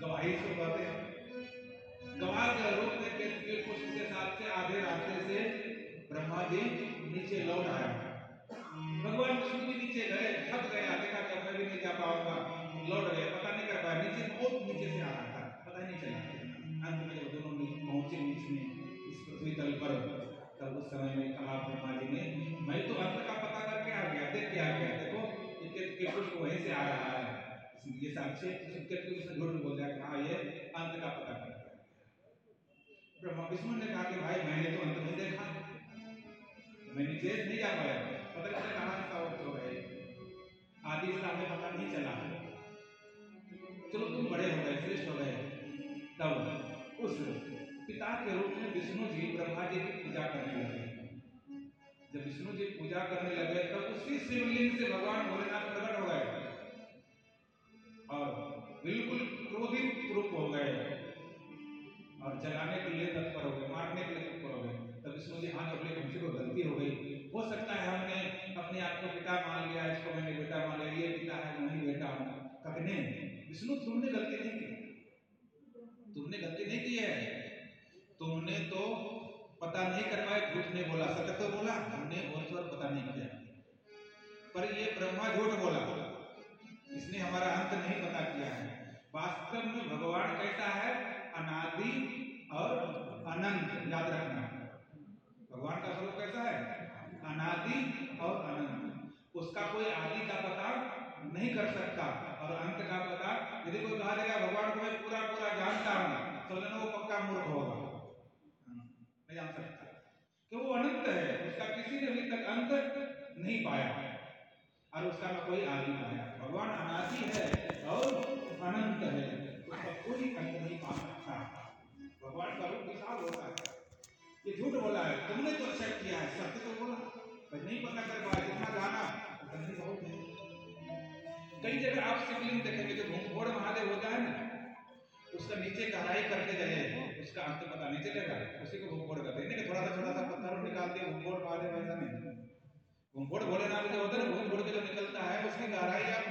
गवाही से कहते हैं। गवाह के रूप में पुष्प के साथ से आधे रास्ते से ब्रह्मा जी नीचे लौट आया। भगवान विष्णु भी नीचे गए, थक गया, देखा क्या मैं भी नहीं जा पाऊंगा, लौट गए, पता नहीं कर पाया, नीचे बहुत नीचे से आ रहा था, पता नहीं चला। अंत में जब दोनों पहुंचे नीचे इस पृथ्वी तल पर, तब उस समय में कहा ब्रह्मा जी ने, मैं तो अंत का पता करके आ गया, देख के आ गया, देखो केतकी के पुष्प वहीं से आ रहा है, इसलिए साक्षी केतकी उसने झूठ बोल दिया, कहा ये अंत का पता कर। ब्रह्मा विष्णु ने कहा कि भाई मैंने तो अंत नहीं देखा, मैं नीचे नहीं जा पाया, पता नहीं कहाँ से सावध हो गए, आदि से आपको पता नहीं चला, चलो तुम बड़े हो गए, श्रेष्ठ हो गए। तब उस पिता के रूप में विष्णु जी ब्रह्मा जी की पूजा करने लगे। जब विष्णु जी पूजा करने लगे तब उसी शिवलिंग से भगवान भोलेनाथ प्रकट हो गए और बिल्कुल क्रोधित रूप हो गए और जलाने के लिए तत्पर हो गए, मारने के लिए तत्पर हो गए। तब विष्णु जी हाथ अपने, हमसे कोई गलती हो गई, हो सकता है हमने अपने आप को पिता मान लिया, इसको मैंने बेटा मान लिया, ये पिता है मैं ही बेटा हूँ। कहने विष्णु तुमने गलती नहीं की, तुमने गलती नहीं की है, तुमने तो पता नहीं करवाया, झूठ नहीं बोला, सत्य तो बोला, हमने और पता नहीं किया, पर ये ब्रह्मा झूठ बोला, इसने हमारा अंत नहीं पता किया है। वास्तव में भगवान कैसा है, अनादि और अनंत, याद रखना भगवान का स्वरूप कैसा है, अनादि और अनंत, उसका कोई आदि का पता नहीं कर सकता और अंत का पता। यदि कोई कहा देगा भगवान को मैं पूरा पूरा जानता हूँ, तो वो पक्का मूर्ख होगा, नहीं जान सकता कि वो अनंत है, उसका किसी ने अभी तक अंत नहीं पाया और उसका कोई आदि नहीं पाया। भगवान अनादि है और अनंत है, कोई अंत नहीं पा सकता। भगवान का रूप विशाल होता है, ये झूठ बोला है, तुमने तो अच्छा किया है, सत्य तो बोला, पर नहीं पता कर पाया, इतना गाना बहुत है। कई जगह आप शिवलिंग देखेंगे, जो गोकेश्वर महादेव होता है ना, उसका नीचे गहराई करते गए, उसका अंत पता नहीं चलेगा, उसी को गोकेश्वर कहते हैं। थोड़ा सा थोड़ा सा पत्थर निकालते हैं गोकेश्वर महादेव, ऐसा नहीं। गोकेश्वर भोलेनाथ जो होता है ना, गोकेश्वर के जो निकलता है उसकी गहराई आप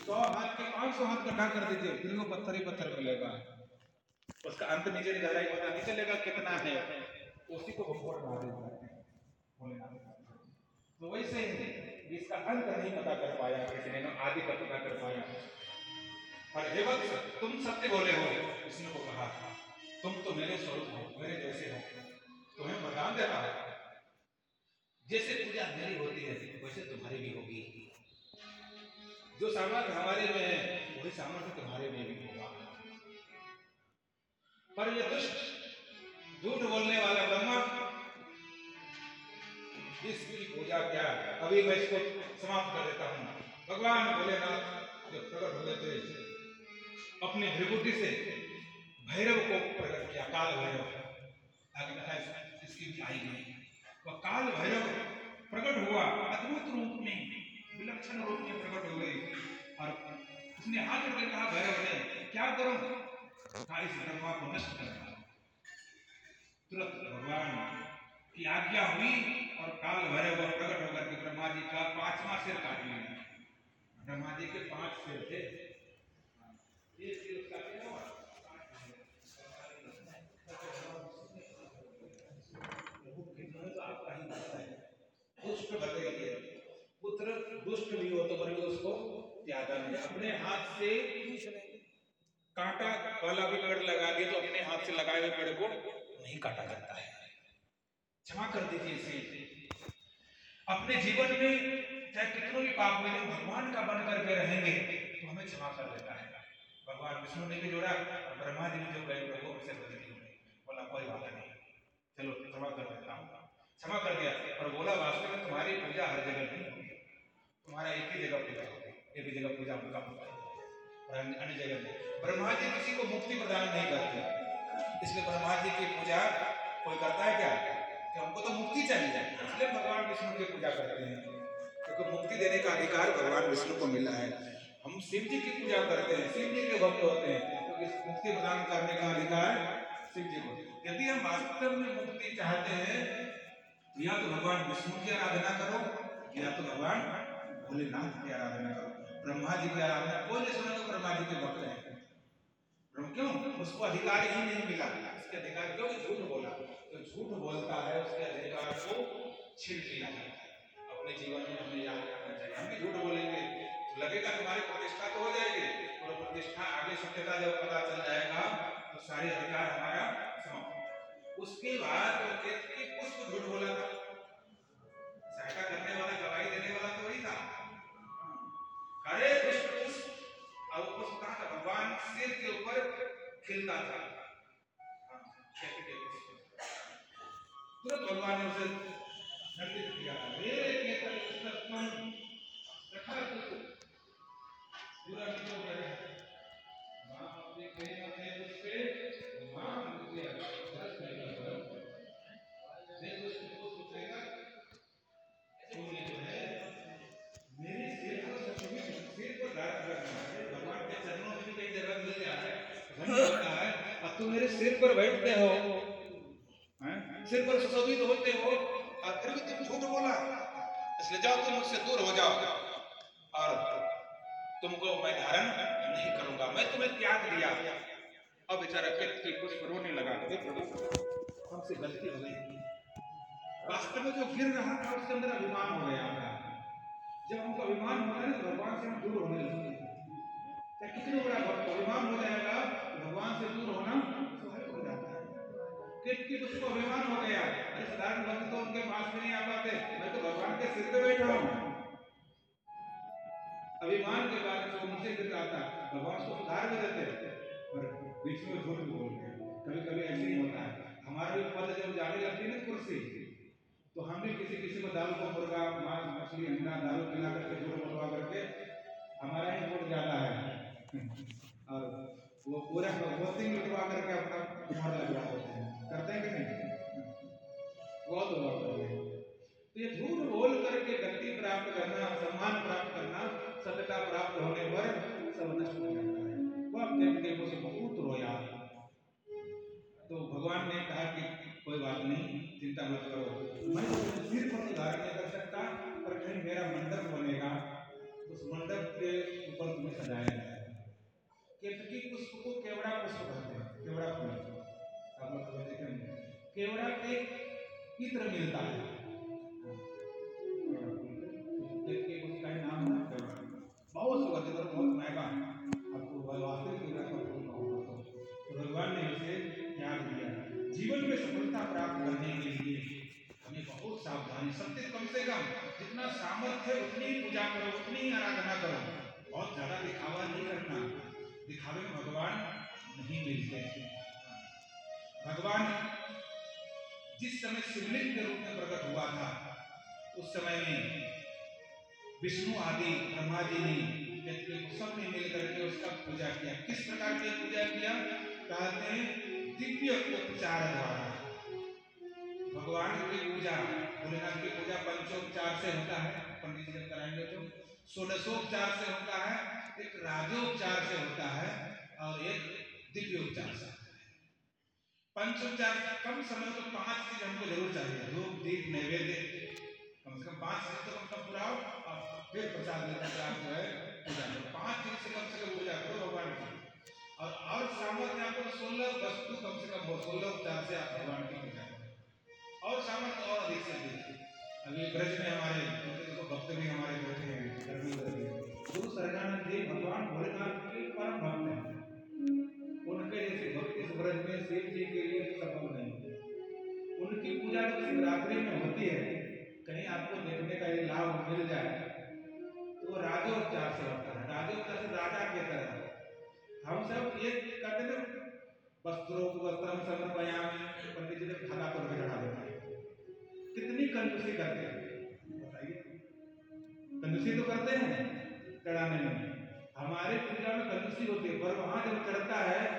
सौ हाथ के पांच सौ हाथ कटा कर दीजिए, फिर वो पत्थर ही पत्थर मिलेगा, उसका अंत नीचे गहराई पता नहीं चलेगा कितना है, उसी को गोकेश्वर महादेव कहते हैं, भोलेनाथ। तो वैसे इसका अंत नहीं पता कर पाया किसी ने, आदि का पता कर पाया। और हे वत्स तुम सत्य बोले हो, उसने को कहा तुम तो मेरे स्वरूप हो, मेरे जैसे हो, तुम्हें वरदान दे रहा है, जैसे पूजा मेरी होती है वैसे तुम्हारी भी होगी, जो सामर्थ्य हमारे में है वही सामर्थ्य तुम्हारे में भी होगा। पर ये दुष्ट झूठ बोलने वाला ब्रह्मा, इसकी पूजा क्या, अभी मैं इसको समाप्त कर देता हूँ। भगवान भोलेनाथ जब प्रकट हुए थे अपने विभूति से भैरव को प्रकट किया, काल भैरव, इसकी भी आई गई, वह काल भैरव प्रकट हुआ, अद्भुत रूप में, विलक्षण रूप में प्रकट हो गई और उसने हाथ जोड़ के कहा भैरव ने क्या करूं, कहा इस ब्रह्मा को नष्ट करना। तुरंत भगवान की आज्ञा हुई और काल भैरव प्रकट होकर के ब्रह्मा जी का पांचवा सिर काट लिया। ब्रह्मा जी के पांच सिर थे, एक सिर उसका क्या दुष्ट बताइए, पुत्र दुष्ट भी हो तो पर भी उसको त्यागा नहीं, अपने हाथ से कांटा वाला भी पेड़ लगा दिया तो अपने हाथ से लगाए हुए पेड़ को नहीं काटा जाता है। क्षमा कर दीजिए इसे। अपने जीवन में चाहे कितनों भी पाप मिले, भगवान का बन करके रहेंगे तो हमें क्षमा कर देता है। भगवान विष्णु ने भी जोड़ा और ब्रह्मा जी ने जो गए प्रभु उनसे गलती हुई, बोला कोई बात नहीं, चलो क्षमा कर देता हूँ। क्षमा कर दिया और बोला वास्तव में तुम्हारी पूजा हर जगह नहीं होगी, तुम्हारा एक ही जगह पूजा होगी, एक ही जगह पूजा उनका अन्य जगह नहीं। ब्रह्मा जी किसी को मुक्ति प्रदान नहीं करते, इसलिए ब्रह्मा जी की पूजा कोई करता है क्या? कि हमको तो मुक्ति चाहिए, इसलिए भगवान विष्णु की पूजा करते हैं, क्योंकि मुक्ति देने का अधिकार भगवान विष्णु को मिला है। हम शिव जी की पूजा करते हैं, शिव जी के भक्त होते हैं, क्योंकि मुक्ति प्रदान करने का अधिकार शिव जी को। यदि हम वास्तव में मुक्ति चाहते हैं, या तो भगवान विष्णु की आराधना करो, या तो भगवान भोलेनाथ की आराधना करो। ब्रह्मा जी की आराधना कोई नहीं सुना, तो ब्रह्मा जी के भक्त हैं, क्यों? उसको अधिकार ही नहीं मिला, उसके अधिकार क्यों? झूठ बोला, तो झूठ बोलता है उसके अधिकार को छीन लिया जाता है। अपने जीवन में हमें याद रखना चाहिए, हम भी झूठ बोलेंगे तो लगेगा तुम्हारी प्रतिष्ठा तो हो जाएगी, और प्रतिष्ठा आगे सत्यता जब पता चल जाएगा तो सारे अधिकार हमारा समाप्त। उसके बाद उसको झूठ बोला था, सहायता करने वाला, गवाही देने वाला तो वही था। अरे पुष्प भगवान सिर के ऊपर खिलता था, तुरंत भगवान ने उसे दंडित किया। मेरे सिर पर बैठते हो, सिर पर सुशोभित होते हो, और फिर भी तुम झूठ बोला, इसलिए जाओ तुम मुझसे दूर हो जाओ, और तुमको मैं धारण नहीं करूंगा, मैं तुम्हें त्याग दिया। अब बेचारा के कुछ रोने लगा, प्रभु हमसे गलती हो गई। वास्तव में जो गिर रहा था उसके अंदर अभिमान हो गया था। जब हमको अभिमान हो रहा है भगवान से हम दूर होने लगे, चाहे कितने बड़ा अभिमान हो जाएगा, भगवान से दूर होना स्वाभाविक हो जाता है। कि उसको अभिमान हो गया, अरे साधारण भक्त तो उनके पास में नहीं आ पाते, मैं तो भगवान के सिर पे बैठा हूँ। अभिमान के बाद जो उनसे गिर रहा था भगवान को सुधार भी देते, पर बीच में झूठ बोल गए। कभी कभी ऐसे ही होता है, हमारे पद जब जाने लगती है ना कुर्सी, तो हम भी किसी किसी को दारू को मुर्गा मांस मछली अंडा दारू खिला करके झूठ बोलवा करके हमारा ही वोट जाता है, और वो पूरा वोटिंग लुटवा करके अपना मोड़ लग रहा होता है, करते हैं कि नहीं? बहुत हुआ करते हैं। तो ये झूठ बोल करके गति प्राप्त करना, सम्मान प्राप्त करना, सत्यता प्राप्त होने पर सब नष्ट हो जाता है। वो आप देखते हो सब बहुत रोया, तो भगवान ने कहा कि कोई बात नहीं, चिंता मत करो, मैं सिर्फ उधार नहीं कर सकता, पर कहीं मेरा मंडप बनेगा, उस मंडप के ऊपर तुम्हें सजाया जाए। केतकी पुष्प को केवड़ा पुष्प कहते हैं, केवड़ा फूल आप लोग कहते हैं। केवड़ा के इत्र मिलता है, केतकी उसका नाम है, बहुत सुगंधित और बहुत महंगा है। आपको वास्तविक केवड़ा का फूल होगा। तो भगवान ने उसे त्याग दिया। जीवन में सफलता प्राप्त करने के लिए हमें बहुत सावधानी, सबसे कम से कम जितना सामर्थ्य उतनी पूजा करो, उतनी आराधना करो, बहुत ज्यादा दिखावा नहीं करना। दिखावे में भगवान नहीं मिलते। भगवान जिस समय शिवलिंग के रूप में प्रकट हुआ था, उस समय में विष्णु आदि ब्रह्मा जी ने सबने मिलकर के उसका पूजा किया। किस प्रकार की पूजा किया? कहते हैं दिव्य उपचार द्वारा। भगवान की पूजा, भोलेनाथ की पूजा पंचोपचार से होता है, पंडित जी कराएंगे तो सोलसोपचार से होता है, एक राजोपचार से होता है, और एक दिव्योपचार से होता है। पंचोपचार कम समय तो पांच चीज हमको जरूर चाहिए, धूप दीप नैवेद्य, कम से कम पांच चीज तो कम से पूरा हो, और फिर प्रसाद लेकर के आप जो है पूजा करो। पांच चीज से कम से कम पूजा करो भगवान की, और और सामर्थ्य आपको सोलह वस्तु कम से कम हो, सोलह उपचार से आप भगवान की पूजा करो, और सामर्थ्य और अधिक से अधिक। अभी ब्रज में हमारे भक्त भी हमारे बैठे हैं, गुरु शरणानंद जी भगवान भोलेनाथ के परम भक्त हैं, उनके जैसे भक्ति ब्रज में शिव जी के लिए संभव नहीं। उनकी पूजा जब शिवरात्रि में होती है, कहीं आपको देखने का ये लाभ मिल जाए तो वो राजोपचार से होता है। राजोपचार से राजा के तरह हम सब ये करते थे, वस्त्रों को वस्त्रम समर्पयामि, पंडित जी ने धागा पर चढ़ा देता है। कितनी कंजूसी करते हैं बताइए, कंजूसी तो करते हैं चढ़ाने में, हमारे पूजा में कंजूसी होती है, पर वहां जब चढ़ता है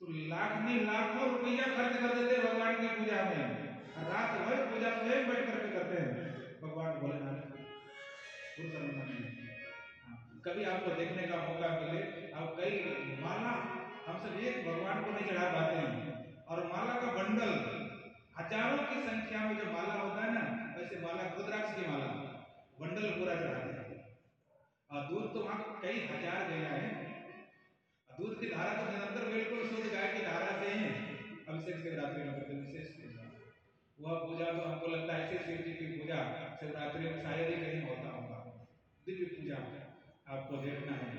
तो लाख नहीं लाखों रुपया खर्च कर देते हैं भगवान की पूजा में। रात भर पूजा स्वयं बैठ करके करते हैं भगवान भोलेनाथ। कभी आपको देखने का मौका मिले, आप कई माला, हम सब एक भगवान को नहीं चढ़ा पाते हैं, और माला का बंडल हजारों की संख्या में जो माला होता है ना, वैसे माला रुद्राक्ष की माला बंडल पूरा चढ़ाते हैं। और दूध तो वहां कई हजार गया है, दूध की धारा तो निरंतर बिल्कुल शुद्ध गाय की धारा से ही अभिषेक शिवरात्रि में करते हैं। विशेष वह पूजा तो हमको लगता है ऐसे शिव जी की पूजा शिवरात्रि में शायद ही कहीं होता होगा। दिव्य पूजा आपको देखना है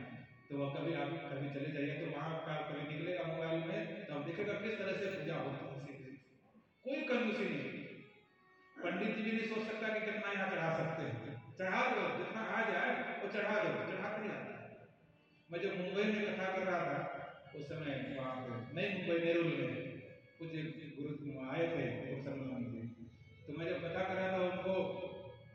तो वह कभी आप कभी चले जाइए तो वहाँ आपका कभी निकलेगा मोबाइल में तो आप देखेगा किस तरह से पूजा होता है। कोई कंजूसी नहीं, पंडित जी भी नहीं सोच सकता कि कितना यहाँ चढ़ा सकते हैं, चढ़ा दो, जितना आ जाए वो चढ़ा दो, चढ़ाते जाते हैं। मैं जब मुंबई में कथा कर रहा था उस समय वहाँ पे नई मुंबई नेहरू में कुछ गुरु आए थे मुसलमान जी, तो मैं जब कथा कर रहा था उनको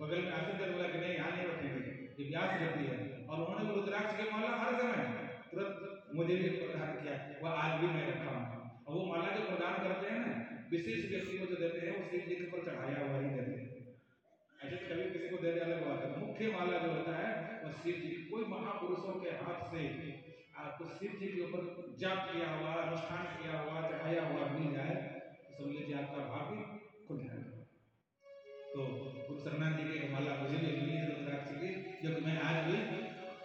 बगल में आसन कर बोला कि नहीं यहाँ नहीं बैठेंगे, ये व्यास करती है, और उन्होंने रुद्राक्ष के माला हर समय तुरंत मुझे भी प्रदान किया, वह आज भी मैं रखा हूँ। और वो माला जो प्रदान करते हैं ना विशेष व्यक्ति को जो देते हैं वो शिव जी के ऊपर चढ़ाया हुआ ही देते हैं, ऐसे कभी किसी को देने अलग हुआ है। मुख्य माला जो होता है वह शिव जी, कोई महापुरुषों के हाथ से आपको शिव जी के ऊपर जाप किया हुआ, अनुष्ठान किया हुआ, चढ़ाया हुआ मिल जाए तो समझ लीजिए आपका भाव भी खुल जाएगा। तो गुरु शरणानंद जी की माला मुझे भी मिली है रुद्राक्ष की, जब मैं आज भी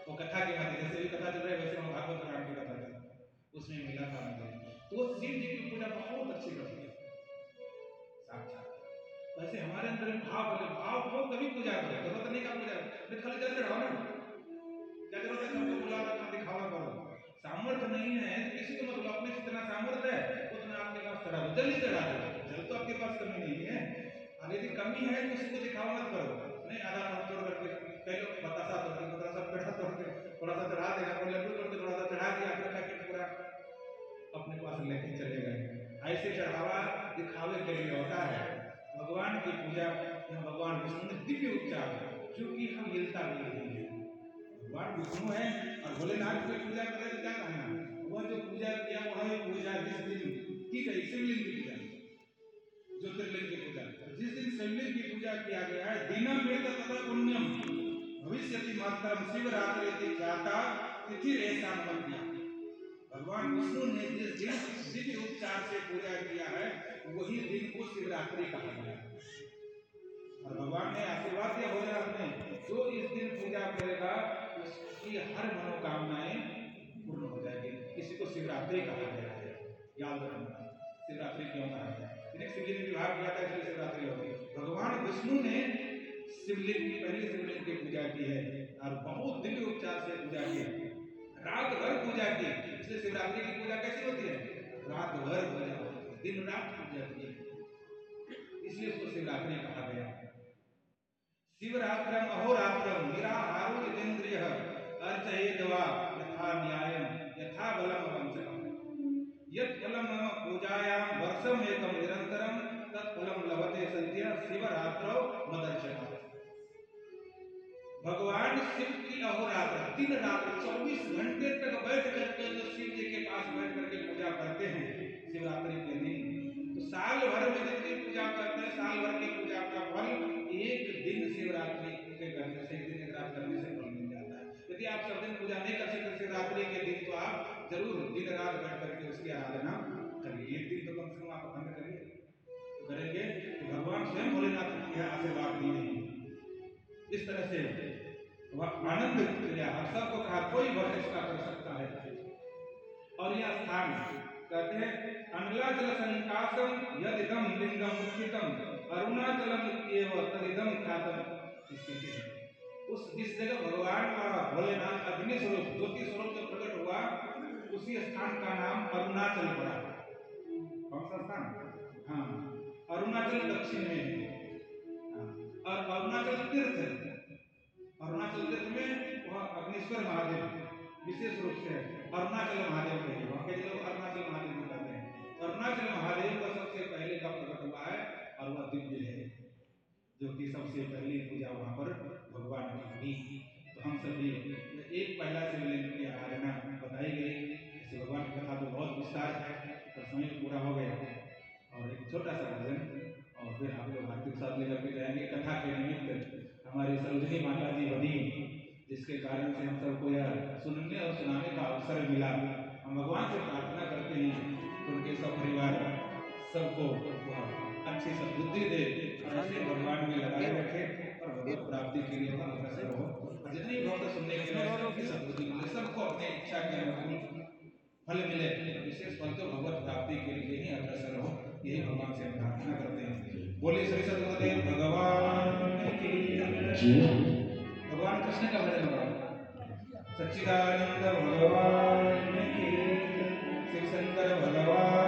वो कथा के बाद जैसे भी कथा चल रही है वैसे वो भागवत पुराण की कथा थी उसमें मिला था मुझे, तो शिव जी की पूजा बहुत अच्छी करती है साक्षात। वैसे हमारे अंदर भाव बोले भाव हो कभी पूजा करो, जरूरत नहीं का पूजा करो, खाली जल चढ़ाओ ना, क्या जरूरत है सबको बुला रहा था दिखावा करो। सामर्थ्य नहीं है तो किसी को मतलब अपने जितना सामर्थ्य है उतना आपके पास चढ़ा दो, जल्दी चढ़ा दो, जल तो आपके पास कमी नहीं है। और यदि कमी है तो उसको दिखावा मत करो, नहीं आधा हाथ तोड़ करके पहले बतासा तोड़ के थोड़ा सा पेठा तोड़ के थोड़ा सा चढ़ा देगा, फिर लड्डू तोड़ के थोड़ा सा चढ़ा दिया, फिर पैकेट पूरा अपने पास लेके चले गए। ऐसे चढ़ावा दिखावे के लिए होता है। भगवान की पूजा या भगवान विष्णु ने दिव्य उपचार क्योंकि हम मिलता भी नहीं है, भगवान विष्णु है और भोलेनाथ की पूजा करें तो क्या कहना, वह जो पूजा किया वह पूजा जिस दिन की गई शिवलिंग की पूजा, ज्योतिर्लिंग की पूजा, जिस दिन शिवलिंग की पूजा किया गया है, दिनम वेद तथा पुण्यम भविष्यति मात्रम शिवरात्रि की ख्याता तिथि ऐसा मत किया। भगवान विष्णु ने जिस दिन दिव्य उपचार से पूजा किया है वही दिन को शिवरात्रि कहा गया। और भगवान ने आशीर्वाद दिया भोलेनाथ ने, जो इस दिन पूजा करेगा उसकी हर मनोकामनाएं पूर्ण हो जाएगी। इसी को शिवरात्रि कहा गया है, याद रखना। शिवरात्रि क्यों कहा गया, शिवलिंग ने विवाह किया था इसलिए शिवरात्रि होती है। भगवान विष्णु ने शिवलिंग की पहली शिवलिंग की पूजा की है और बहुत दिव्य उपचार से पूजा की है, रात भर पूजा की, इसलिए शिवरात्रि की पूजा कैसी होती है, रात भर पूजा होती है, दिन रात पूजा होती है, इसलिए उसको शिवरात्रि कहा गया। शिवरात्रम अहोरात्रम निराहारो यतेन्द्रियः अर्चयेद्वा यथा न्यायं यथा बलम वंचनम् यत् फलं मम पूजायां वर्षम् एकं निरन्तरं तत् फलं लभते सद्यः शिवरात्रौ मदर्शनम्। भगवान शिव की अहोरात्र दिन रात चौबीस घंटे तक बैठ करके जो शिव जी के पास बैठ करके पूजा करते हैं शिवरात्रि के दिन, तो साल भर में जितनी पूजा करते हैं साल भर की पूजा का फल एक दिन शिवरात्रि के करने से, एक दिन एक रात करने से फल मिल जाता है। यदि आप सब दिन पूजा नहीं कर सकते शिवरात्रि के दिन तो आप जरूर दिन रात बैठ करके उसकी आराधना करिए, एक दिन तो कम से कम आप बंद करिए तो करेंगे तो भगवान स्वयं भोलेनाथ ने आशीर्वाद दिए हैं। इस तरह से वह आनंद क्रिया हर सबको कहा कोई वर्ष इसका कर सकता है। और यह स्थान कहते हैं अरुणाचल संकासम यदिदम लिंगम स्थितम अरुणाचलम इत्येव तदिदम ख्यातम। उस जिस जगह भगवान का भोलेनाथ अग्नि स्वरूप ज्योति स्वरूप जो प्रकट हुआ उसी स्थान का नाम अरुणाचल पड़ा। कौन सा स्थान? हाँ, अरुणाचल दक्षिण में और अरुणाचल तीर्थ अरुणाचल तीर्थ में वहाँ अग्निश्वर महादेव विशेष रूप से अरुणाचल महादेव है। वहाँ के लोग अरुणाचल महादेव में जाते हैं। अरुणाचल महादेव का सबसे पहले का प्रकट हुआ है और वह दिव्य है, जो कि सबसे पहली पूजा वहाँ पर भगवान की हुई। तो हम सभी एक पहला से लेकर की आराधना बताई गई। इस भगवान की कथा तो बहुत विस्तार है और समय पूरा हो गया और एक छोटा सा भजन और फिर आप लोग हार्दिक साथ लेकर के जाएंगे। कथा के निमित्त हमारी सरोजनी माता जी बनी, जिसके कारण से हम सबको यह सुनने और सुनाने का अवसर मिला। हम भगवान से प्रार्थना करते हैं उनके सब परिवार सबको अच्छी सद्बुद्धि दे, भगवान में लगाए रखे और भगवत प्राप्ति के लिए अवसर हो। जितनी भक्त सुनने के लिए सद्बुद्धि मिले, सबको अपनी इच्छा के अनुकूल फल मिले। विशेष फल तो भगवत प्राप्ति के लिए ही अवसर हो, यही भगवान से प्रार्थना करते हैं। बोले श्री सद्गुरुदेव भगवान की जय। भगवान कृष्ण का भजन भगवान सच्चिदानंद भगवान की शिव शंकर भगवान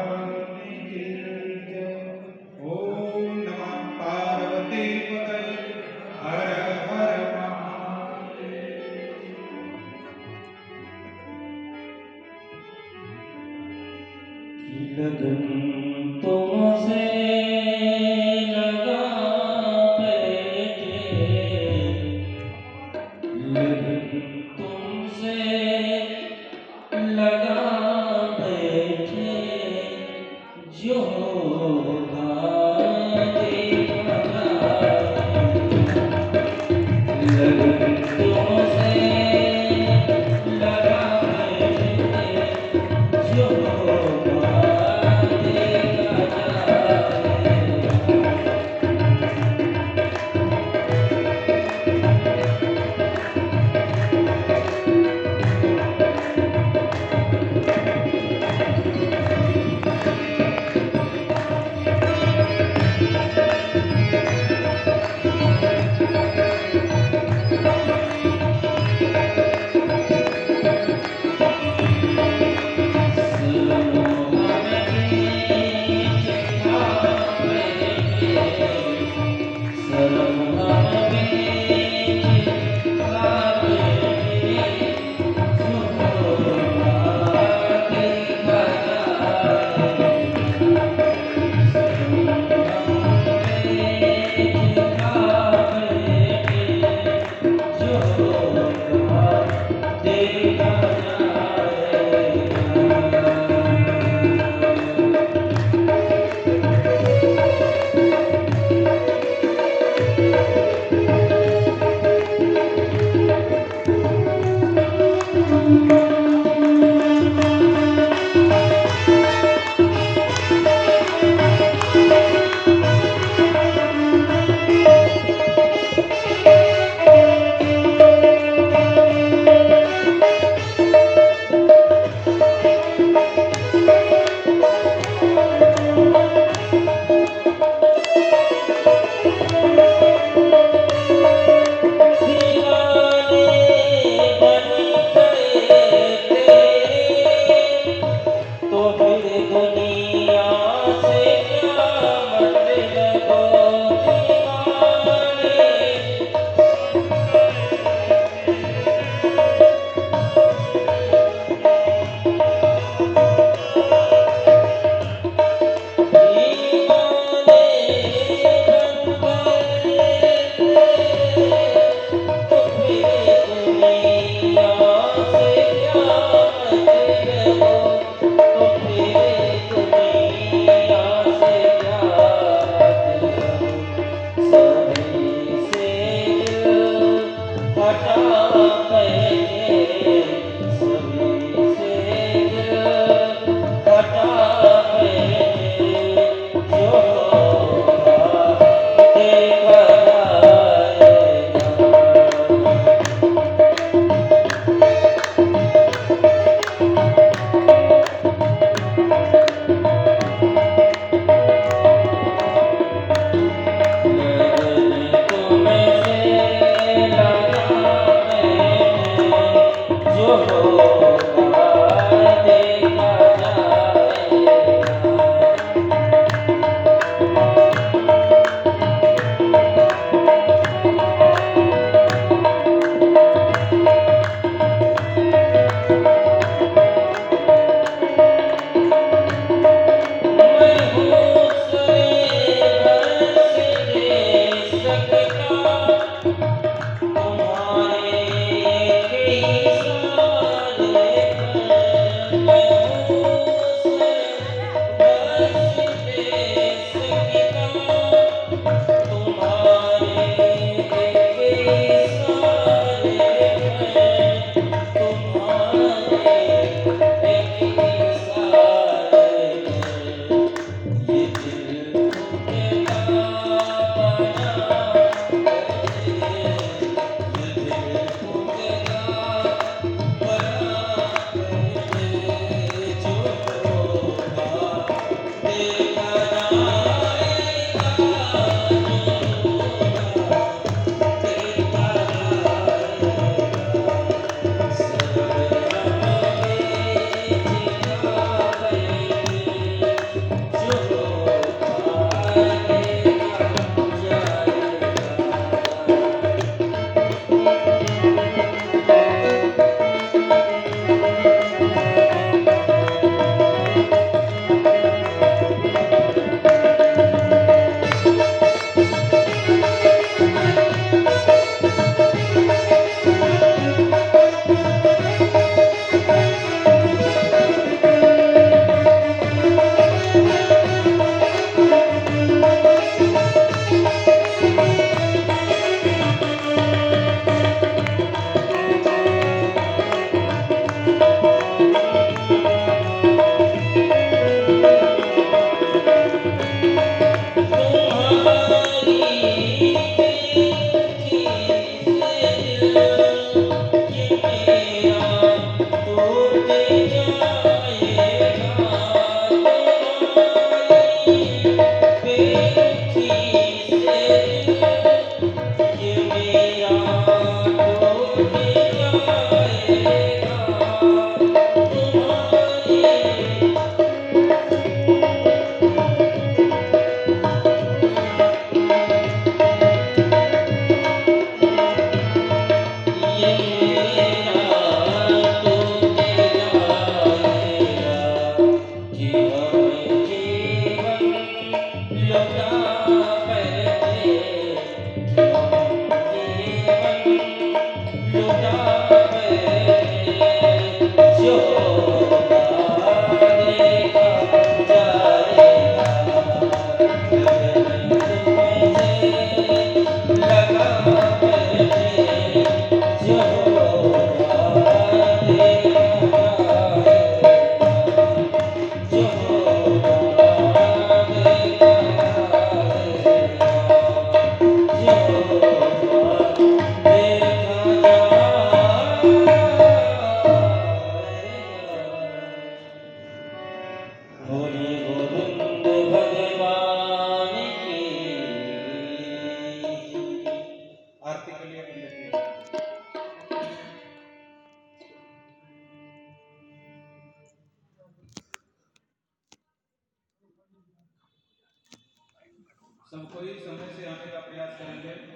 सबको ही समय से आने का प्रयास करेंगे।